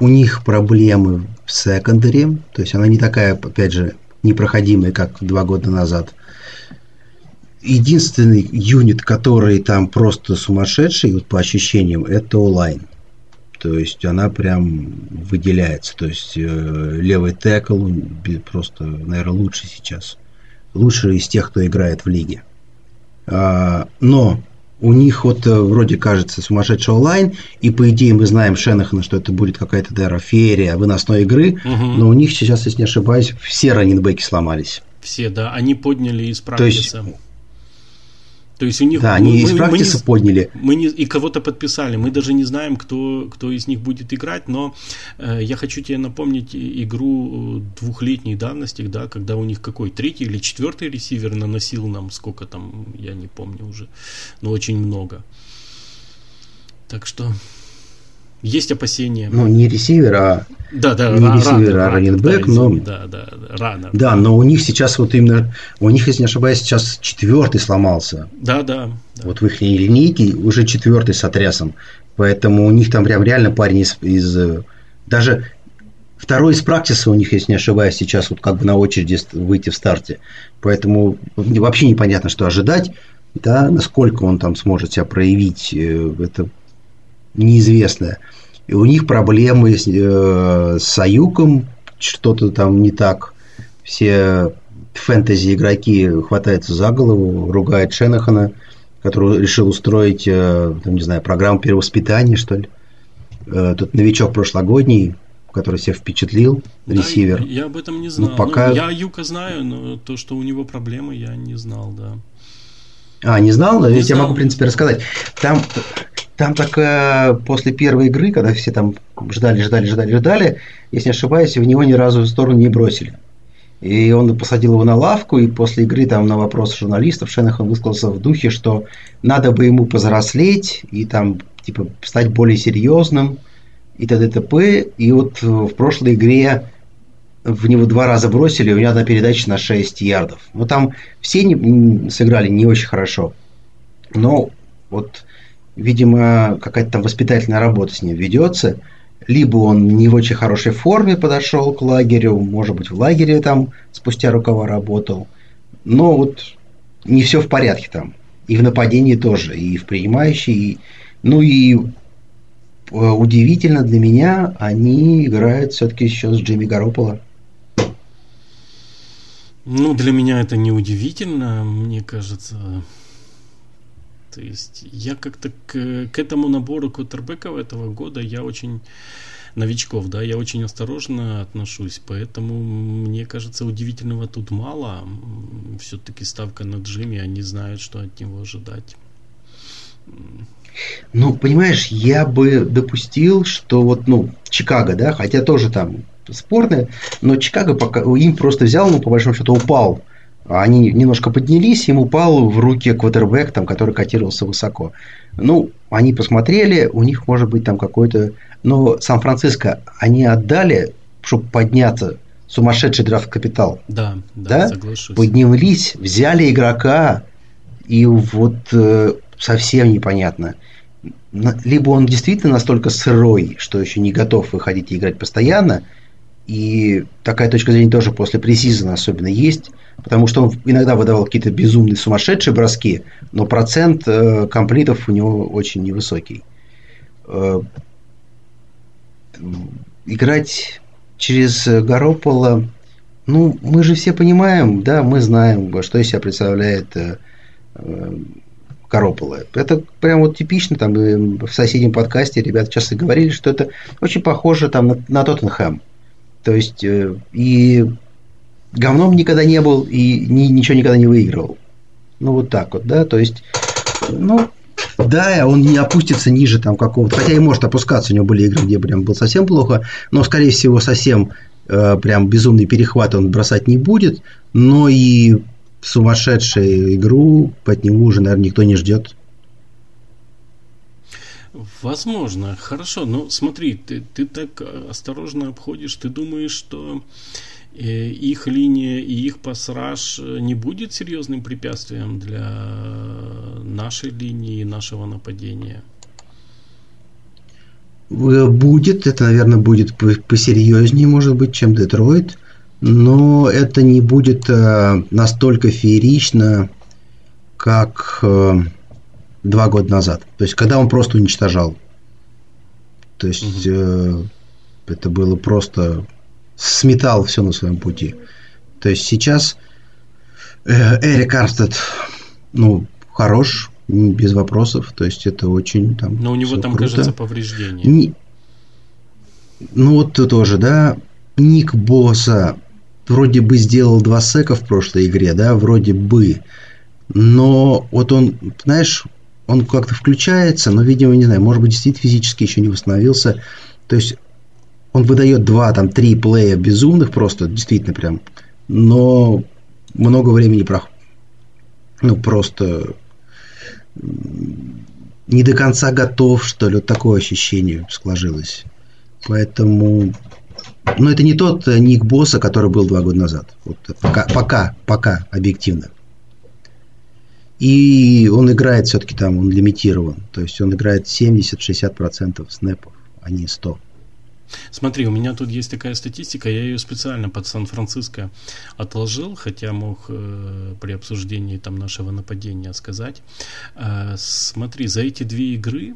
у них проблемы в секондаре. То есть она не такая, опять же, непроходимая, как два года назад. Единственный юнит, который там просто сумасшедший, вот по ощущениям, это онлайн. То есть она прям выделяется. То есть э, левый тэкл просто, наверное, лучше сейчас. Лучше из тех, кто играет в лиге. А, но у них вот вроде кажется сумасшедший онлайн. И по идее мы знаем Шэнахана, что это будет какая-то дара феерия выносной игры. Угу. Но у них сейчас, если не ошибаюсь, все раннинбеки сломались. Все, да. Они подняли из практиса. То есть у них, да, они мы, из практиса мы, подняли. Мы не, и кого-то подписали. Мы даже не знаем, кто, кто из них будет играть. Но э, я хочу тебе напомнить игру двухлетней давности, да, когда у них какой? Третий или четвертый ресивер наносил нам сколько там, я не помню уже. Но очень много. Так что есть опасения. Ну, не ресивер, а да, да, не ра- ресивер, ра- а раннинбэк, да, но... Да, да, раннер. Да, но у них сейчас вот именно... У них, если не ошибаюсь, сейчас четвертый сломался. Да, да. Вот да. В их линейке уже четвертый с отрясом. Поэтому у них там прям реально парень из... из даже второй из практиса у них, если не ошибаюсь, сейчас вот как бы на очереди выйти в старте. Поэтому вообще непонятно, что ожидать. Да, насколько он там сможет себя проявить. Это... неизвестная. И у них проблемы с, э, с Аюком, что-то там не так. Все фэнтези-игроки хватаются за голову, ругают Шэнахана, который решил устроить, э, там, не знаю, программу перевоспитания, что ли. Э, тут новичок прошлогодний, который себя впечатлил, да, ресивер. Я об этом не знал. Ну, пока... ну, я Аюка знаю, но то, что у него проблемы, я не знал, да. А, не знал? Не я знал. Тебе могу, в принципе, рассказать. Там... Там так после первой игры, когда все там ждали, ждали, ждали, ждали, если не ошибаюсь, в него ни разу в сторону не бросили. И он посадил его на лавку, и после игры там на вопрос журналистов Шэнахан высказался в духе, что надо бы ему повзрослеть и там типа стать более серьезным и т.д. т.п. И вот в прошлой игре в него два раза бросили, у него одна передача на шесть ярдов. Ну там все не, сыграли не очень хорошо. Но вот... Видимо, какая-то там воспитательная работа с ним ведется. Либо он не в очень хорошей форме подошел к лагерю, может быть, в лагере там спустя рукава работал. Но вот не все в порядке там. И в нападении тоже, и в принимающей. И... Ну и удивительно для меня, они играют все-таки еще с Джимми Гарополо. Ну, для меня это не удивительно, мне кажется... То есть я как-то к, к этому набору квотербеков этого года я очень новичков, да, я очень осторожно отношусь, поэтому мне кажется, удивительного тут мало. Все-таки ставка на Джимми, они знают, что от него ожидать. Ну, понимаешь, я бы допустил, что вот, ну, Чикаго, да, хотя тоже там спорное, но Чикаго пока им просто взял, ну, по большому счету, упал. Они немножко поднялись, им упал в руки квотербэк, там, который котировался высоко. Ну, они посмотрели, у них может быть там какой-то... Но Сан-Франциско они отдали, чтобы подняться, сумасшедший драфт-капитал. Да, да, да? Соглашусь. Поднялись, взяли игрока, и вот э, совсем непонятно. Либо он действительно настолько сырой, что еще не готов выходить и играть постоянно, и такая точка зрения тоже после пресизона особенно есть... Потому что он иногда выдавал какие-то безумные сумасшедшие броски, но процент э, комплитов у него очень невысокий. Э, играть через Гарополо, ну, мы же все понимаем, да, мы знаем, что из себя представляет э, э, Гарополо. Это прям вот типично, там в соседнем подкасте ребята часто говорили, что это очень похоже там, на, на Тоттенхэм. То есть, э, и... говном никогда не был и ни, ничего никогда не выигрывал. Ну, вот так вот, да, то есть, ну, да, он не опустится ниже там какого-то, хотя и может опускаться, у него были игры, где прям было совсем плохо, но, скорее всего, совсем э, прям безумный перехват он бросать не будет, но и сумасшедшую игру от него уже, наверное, никто не ждет. Возможно, хорошо, но смотри, ты, ты так осторожно обходишь, ты думаешь, что... их линия и их пасраж не будет серьезным препятствием для нашей линии, нашего нападения? Будет, это, наверное, будет посерьезнее, может быть, чем Детройт, но это не будет настолько феерично, как два года назад, то есть, когда он просто уничтожал. То есть, угу. это было просто... сметал все на своем пути. То есть сейчас Эрик Арстед, ну, хорош, без вопросов. То есть это очень там. Но у него там, круто. Кажется, повреждения. Ни... Ну вот ты тоже, да. Ник Боса вроде бы сделал два сека в прошлой игре, да, вроде бы. Но вот он, знаешь, он как-то включается, но, видимо, не знаю, может быть, действительно физически еще не восстановился. То есть он выдает два, там, три плея безумных просто, действительно прям, но много времени проходит. Ну, просто не до конца готов, что ли, вот такое ощущение сложилось. Поэтому, ну, это не тот Ник Боса, который был два года назад. Вот пока, пока, пока, объективно. И он играет все-таки там, он лимитирован. То есть, он играет семьдесят-шестьдесят процентов снэпов, а не сто процентов. Смотри, у меня тут есть такая статистика, я ее специально под Сан-Франциско отложил, хотя мог э, при обсуждении там нашего нападения сказать. Э, смотри, за эти две игры,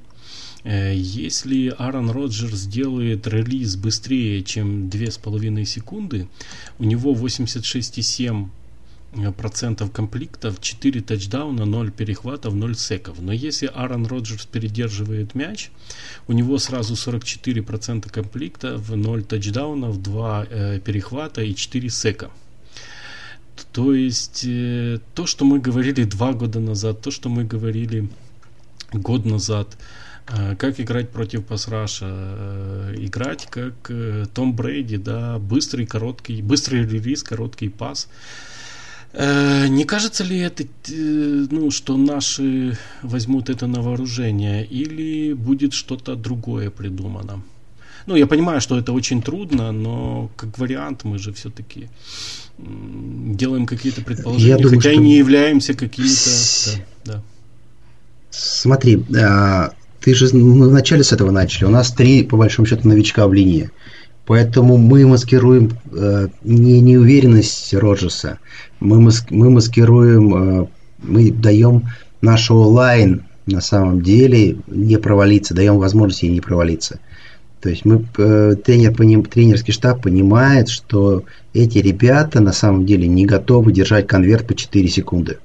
э, если Аарон Роджерс делает релиз быстрее, чем две с половиной секунды, у него восемьдесят шесть целых семь десятых процентов комплектов, четыре тачдауна, ноль перехватов, ноль секов. Но если Аарон Роджерс передерживает мяч, у него сразу сорок четыре процента комплектов, ноль тачдаунов, два перехвата и четыре сека. То есть э, то, что мы говорили два года назад, то, что мы говорили год назад, э, как играть против пас-раша, э, играть как э, Том Брейди, да, быстрый, короткий, быстрый релиз, короткий пас. Не кажется ли это, ну, что наши возьмут это на вооружение, или будет что-то другое придумано? Ну, я понимаю, что это очень трудно, но как вариант мы же все-таки делаем какие-то предположения, думаю, хотя и не являемся какими-то... С... Да, да. Смотри, а, ты же мы вначале с этого начали. У нас три, по большому счету, новичка в линии. Поэтому мы маскируем э, не неуверенность Роджерса, мы, маск, мы маскируем, э, мы даем нашу онлайн на самом деле не провалиться, даем возможность ей не провалиться. То есть мы, э, тренер, поним, тренерский штаб понимает, что эти ребята на самом деле не готовы держать конверт по четыре секунды.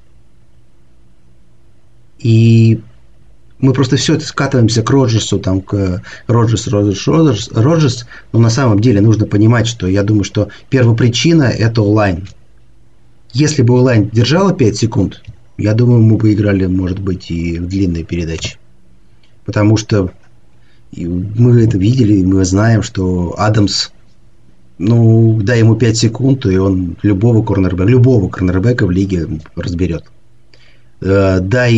И... мы просто все это скатываемся к Роджерсу, там, к Роджерс, Роджерс, Роджерс, Роджерс, но на самом деле нужно понимать, что я думаю, что первопричина – это онлайн. Если бы онлайн держала пять секунд, я думаю, мы бы играли, может быть, и в длинные передачи. Потому что мы это видели, мы знаем, что Адамс, ну, дай ему пять секунд, и он любого корнербэка, любого корнербэка в лиге разберет. Дай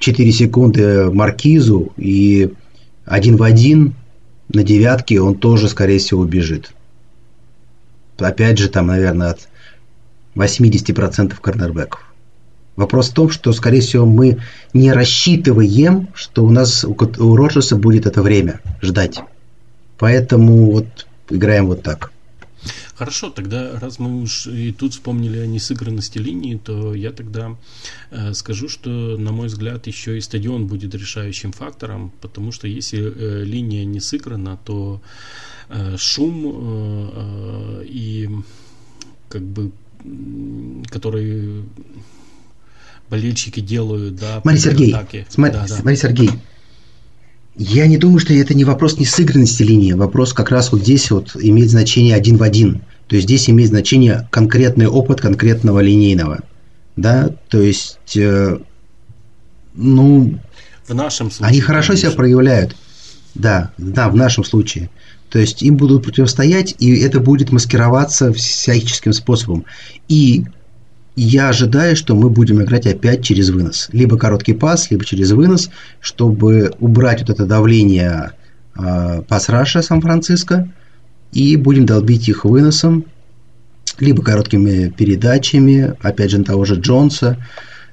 четыре секунды Маркизу, и один в один на девятке он тоже, скорее всего, убежит. Опять же, там, наверное, от восемьдесят процентов корнербэков. Вопрос в том, что, скорее всего, мы не рассчитываем, что у нас, у Роджерса будет это время ждать. Поэтому вот играем вот так. Хорошо, тогда раз мы уж и тут вспомнили о несыгранности линии, то я тогда э, скажу, что, на мой взгляд, еще и стадион будет решающим фактором, потому что если э, линия не сыграна, то э, шум э, э, и как бы который болельщики делают, да, Мария Сергей, атаке. Сма- да, да. Мария Сергей, я не думаю, что это не вопрос несыгранности линии, вопрос как раз вот здесь вот имеет значение один в один. То есть здесь имеет значение конкретный опыт конкретного линейного. Да, то есть, э, ну, в нашем случае, они хорошо конечно. себя проявляют. Да, да, в нашем случае. То есть им будут противостоять, и это будет маскироваться всяческим способом. И я ожидаю, что мы будем играть опять через вынос. Либо короткий пас, либо через вынос, чтобы убрать вот это давление э, пас-раша Сан-Франциско. И будем долбить их выносом, либо короткими передачами, опять же, на того же Джонса.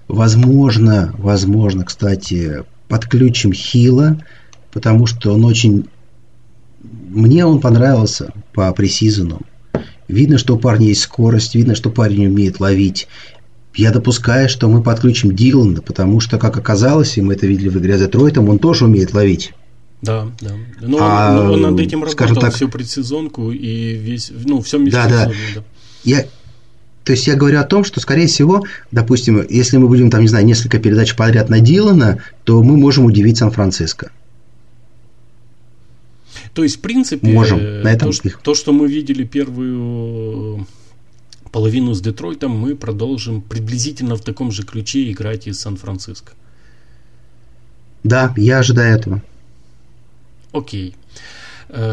Возможно, возможно, кстати, подключим Хилла, потому что он очень... Мне он понравился по пресизону. Видно, что у парня есть скорость, видно, что парень умеет ловить. Я допускаю, что мы подключим Дилана, потому что, как оказалось, и мы это видели в игре с Детройтом, он тоже умеет ловить. Да, да. Но, а, он, но он над этим работал так, всю предсезонку и весь, ну, все межсезонье. Да, да. Я, то есть я говорю о том, что, скорее всего, допустим, если мы будем, там, не знаю, несколько передач подряд на Дилана, то мы можем удивить Сан-Франциско. То есть, в принципе, Можем. На этом то, то, что мы видели первую половину с Детройтом, мы продолжим приблизительно в таком же ключе играть из Сан-Франциско. Да, я ожидаю этого. Окей.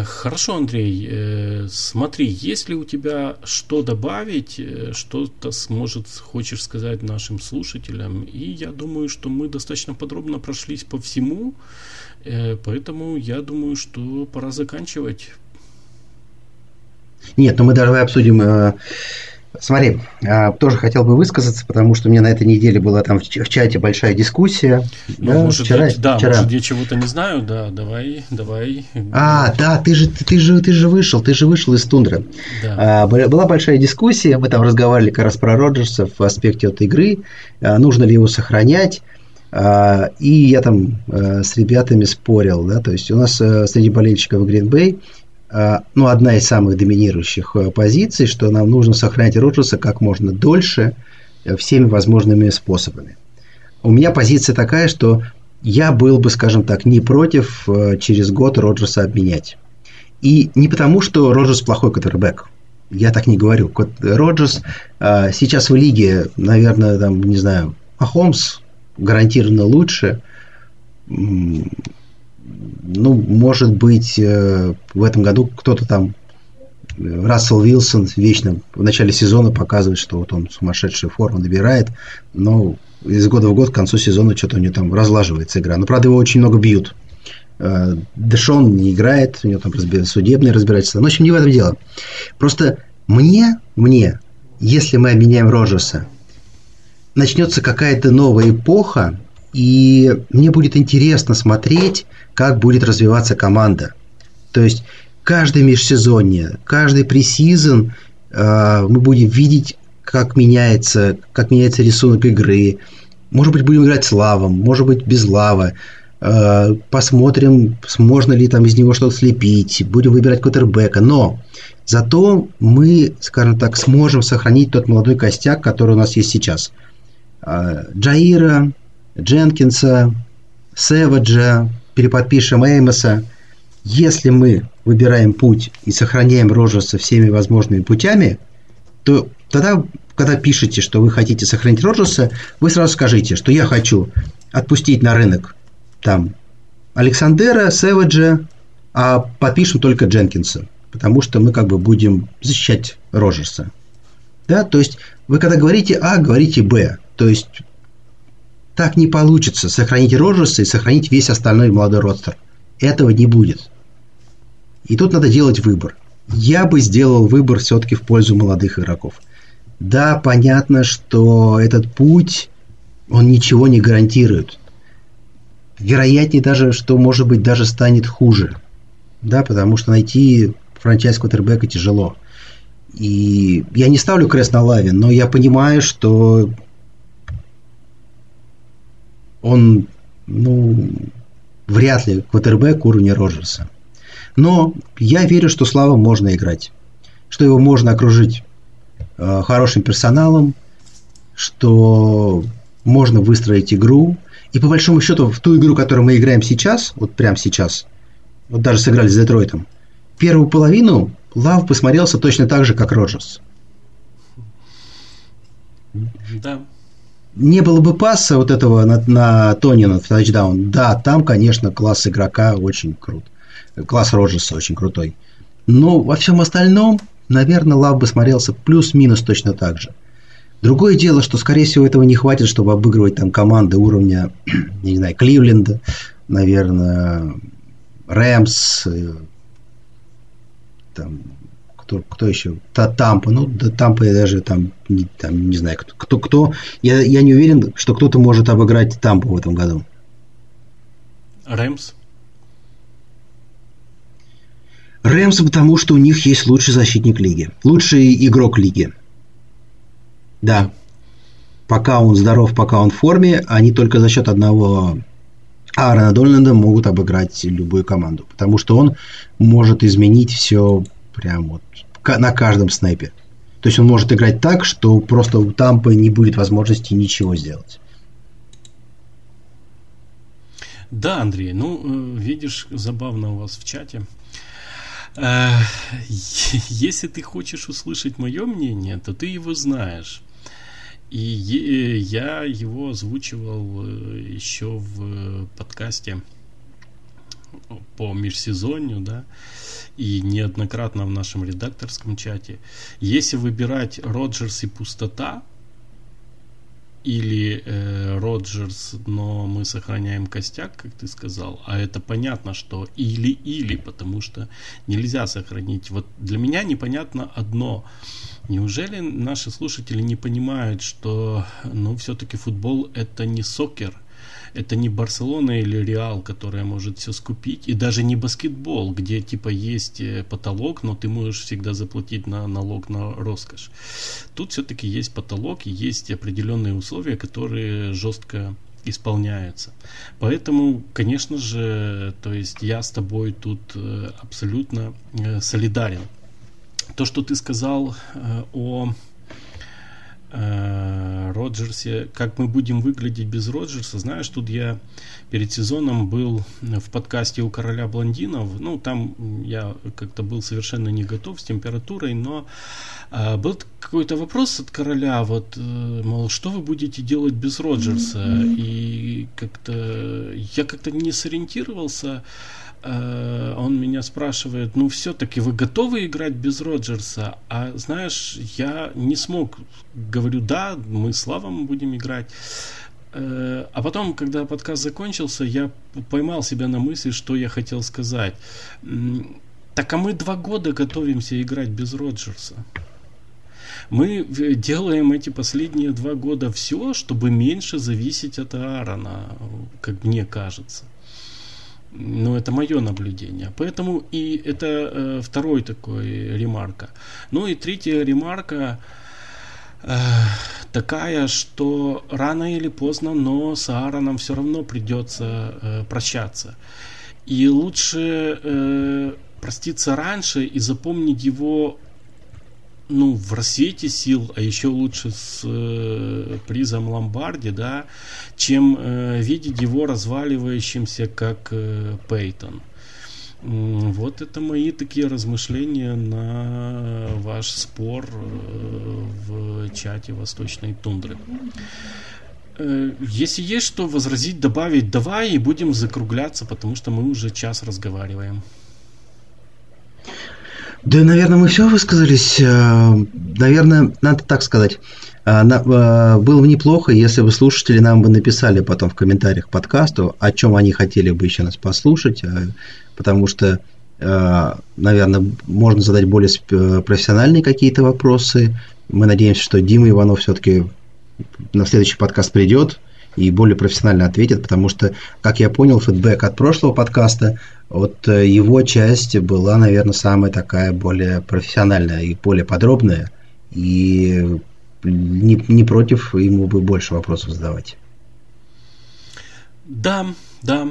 Хорошо, Андрей, смотри, есть ли у тебя что добавить, что-то сможет, хочешь сказать нашим слушателям, и я думаю, что мы достаточно подробно прошлись по всему, поэтому я думаю, что пора заканчивать. Нет, ну мы давай обсудим, смотри, тоже хотел бы высказаться, потому что у меня на этой неделе была там в чате большая дискуссия. Ну, да, может, вчера, я, да, вчера. Может, я чего-то не знаю, да, давай, давай. А, да, ты же, ты же, ты же вышел, ты же вышел из тундры. Да. Была большая дискуссия, мы там разговаривали как раз про Роджерса в аспекте от игры, нужно ли его сохранять. И я там с ребятами спорил, да, то есть у нас среди болельщиков в Green Bay, ну, одна из самых доминирующих позиций, что нам нужно сохранять Роджерса как можно дольше всеми возможными способами. У меня позиция такая, что я был бы, скажем так, не против через год Роджерса обменять. И не потому, что Роджерс плохой квотербэк. Я так не говорю. Роджерс сейчас в лиге, наверное, там, не знаю, Махомс гарантированно лучше. Ну, может быть, в этом году кто-то там, Рассел Вилсон, вечно в начале сезона показывает, что вот он сумасшедшую форму набирает, но из года в год к концу сезона что-то у него там разлаживается игра. Но, правда, его очень много бьют. Дэшон не играет, у него там судебные разбирательства. В общем, не в этом дело. Просто мне, мне, если мы обменяем Роджерса, начнется какая-то новая эпоха, и мне будет интересно смотреть, как будет развиваться команда. То есть, каждое межсезонье, каждый пресизон э, мы будем видеть, как меняется, как меняется рисунок игры. Может быть, будем играть с Лавом, может быть, без Лава. Э, посмотрим, можно ли там из него что-то слепить. Будем выбирать квотербека. Но зато мы, скажем так, сможем сохранить тот молодой костяк, который у нас есть сейчас. Э, Джаира... Дженкинса, Сэваджа, переподпишем Эймоса. Если мы выбираем путь и сохраняем Роджерса всеми возможными путями, то тогда, когда пишете, что вы хотите сохранить Роджерса, вы сразу скажите, что я хочу отпустить на рынок там Александера, Сэваджа, а подпишем только Дженкинса, потому что мы как бы будем защищать Роджерса. Да? То есть вы когда говорите А, говорите Б. То есть так не получится сохранить Роджерса и сохранить весь остальной молодой родстер. Этого не будет. И тут надо делать выбор. Я бы сделал выбор все-таки в пользу молодых игроков. Да, понятно, что этот путь, он ничего не гарантирует. Вероятнее даже, что, может быть, даже станет хуже. Да, потому что найти франчайз-квотербека тяжело. И я не ставлю крест на Лаве, но я понимаю, что он, ну, вряд ли квотербэк уровня Роджерса. Но я верю, что с Лавом можно играть, что его можно окружить э, хорошим персоналом, что можно выстроить игру. И по большому счету, в ту игру, которую мы играем сейчас, вот прямо сейчас, вот даже сыграли с Детройтом, первую половину Лав посмотрелся точно так же, как Роджерс. Да. Не было бы паса вот этого на, на Тонина в тачдаун. Да, там, конечно, класс игрока очень крут. Класс Роджерса очень крутой. Но во всем остальном, наверное, Лав бы смотрелся плюс-минус точно так же. Другое дело, что, скорее всего, этого не хватит, чтобы обыгрывать там команды уровня, не знаю, Кливленда, наверное, Рэмс, там, кто, кто еще, Та, Тампа, ну, да, Тампа я даже там не, там, не знаю, кто, кто, кто. Я, я не уверен, что кто-то может обыграть Тампу в этом году. Рэмс? Рэмс, потому что у них есть лучший защитник лиги, лучший игрок лиги. Да, пока он здоров, пока он в форме, они только за счет одного Аарона Дональда могут обыграть любую команду, потому что он может изменить все прям вот на каждом снэпе. То есть он может играть так, что просто у Тампы не будет возможности ничего сделать. Да, Андрей, ну, видишь, забавно у вас в чате. Если ты хочешь услышать мое мнение, то ты его знаешь. И я его озвучивал еще в подкасте по межсезонью, да, и неоднократно в нашем редакторском чате. Если выбирать Роджерс и пустота, или э, Роджерс, но мы сохраняем костяк, как ты сказал, а это понятно, что или-или, потому что нельзя сохранить. Вот для меня непонятно одно. Неужели наши слушатели не понимают, что, ну, все-таки футбол это не сокер, это не Барселона или Реал, которая может все скупить, и даже не баскетбол, где типа есть потолок, но ты можешь всегда заплатить на налог на роскошь. Тут все-таки есть потолок и есть определенные условия, которые жестко исполняются. Поэтому, конечно же, то есть я с тобой тут абсолютно солидарен. То, что ты сказал о Роджерсе, как мы будем выглядеть без Роджерса, знаешь, тут я перед сезоном был в подкасте у Короля Блондинов, ну там я как-то был совершенно не готов с температурой, но а, был какой-то вопрос от Короля, вот, мол, что вы будете делать без Роджерса, и как-то я как-то не сориентировался. Он меня спрашивает, ну все-таки вы готовы играть без Роджерса? А знаешь, я не смог. Говорю, да, мы с Лавом будем играть. А потом, когда подкаст закончился, я поймал себя на мысли, что я хотел сказать. Так а мы два года готовимся играть без Роджерса. Мы делаем эти последние два года все, чтобы меньше зависеть от Аарона, как мне кажется. Ну, это мое наблюдение. Поэтому и это э, второй такой ремарка. Ну и третья ремарка э, такая, что рано или поздно, но с Аароном все равно придется э, прощаться. И лучше э, проститься раньше и запомнить его, ну, в рассвете сил, а еще лучше с э, призом Ломбарди, да, чем э, видеть его разваливающимся, как э, Пейтон. Вот это мои такие размышления на ваш спор э, в чате Восточной Тундры. Э, если есть что возразить, добавить, давай и будем закругляться, потому что мы уже час разговариваем. Да, наверное, мы все высказались. Наверное, надо так сказать. Было бы неплохо, если бы слушатели нам бы написали потом в комментариях подкасту, о чем они хотели бы еще нас послушать, потому что, наверное, можно задать более профессиональные какие-то вопросы. Мы надеемся, что Дима Иванов все-таки на следующий подкаст придет и более профессионально ответит, потому что, как я понял, фидбэк от прошлого подкаста, вот его часть была, наверное, самая такая более профессиональная и более подробная, и не, не против ему бы больше вопросов задавать. Да, да.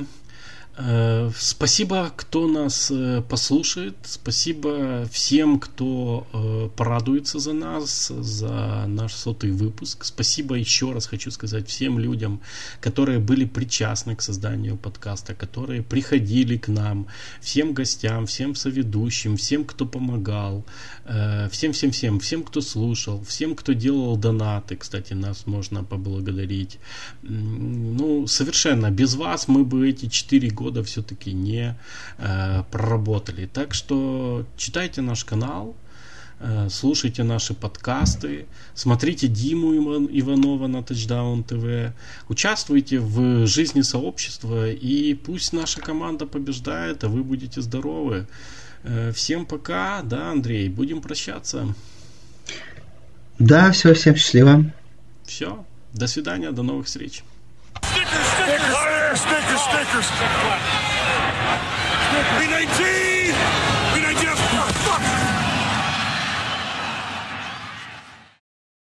Спасибо, кто нас послушает. Спасибо всем, кто порадуется за нас, за наш сотый выпуск. Спасибо еще раз хочу сказать всем людям, которые были причастны к созданию подкаста, которые приходили к нам, всем гостям, всем соведущим, всем, кто помогал, всем-всем-всем, всем, кто слушал, всем, кто делал донаты. Кстати, нас можно поблагодарить. Ну, совершенно без вас мы бы эти четыре года все-таки не э, проработали. Так что читайте наш канал, э, слушайте наши подкасты, смотрите Диму Иванова на Touchdown ти ви, участвуйте в жизни сообщества, и пусть наша команда побеждает, а вы будете здоровы. Э, всем пока, да, Андрей, будем прощаться. Да, все, всем счастливо. Все, до свидания, до новых встреч. Stickers, stickers, stickers, stickers.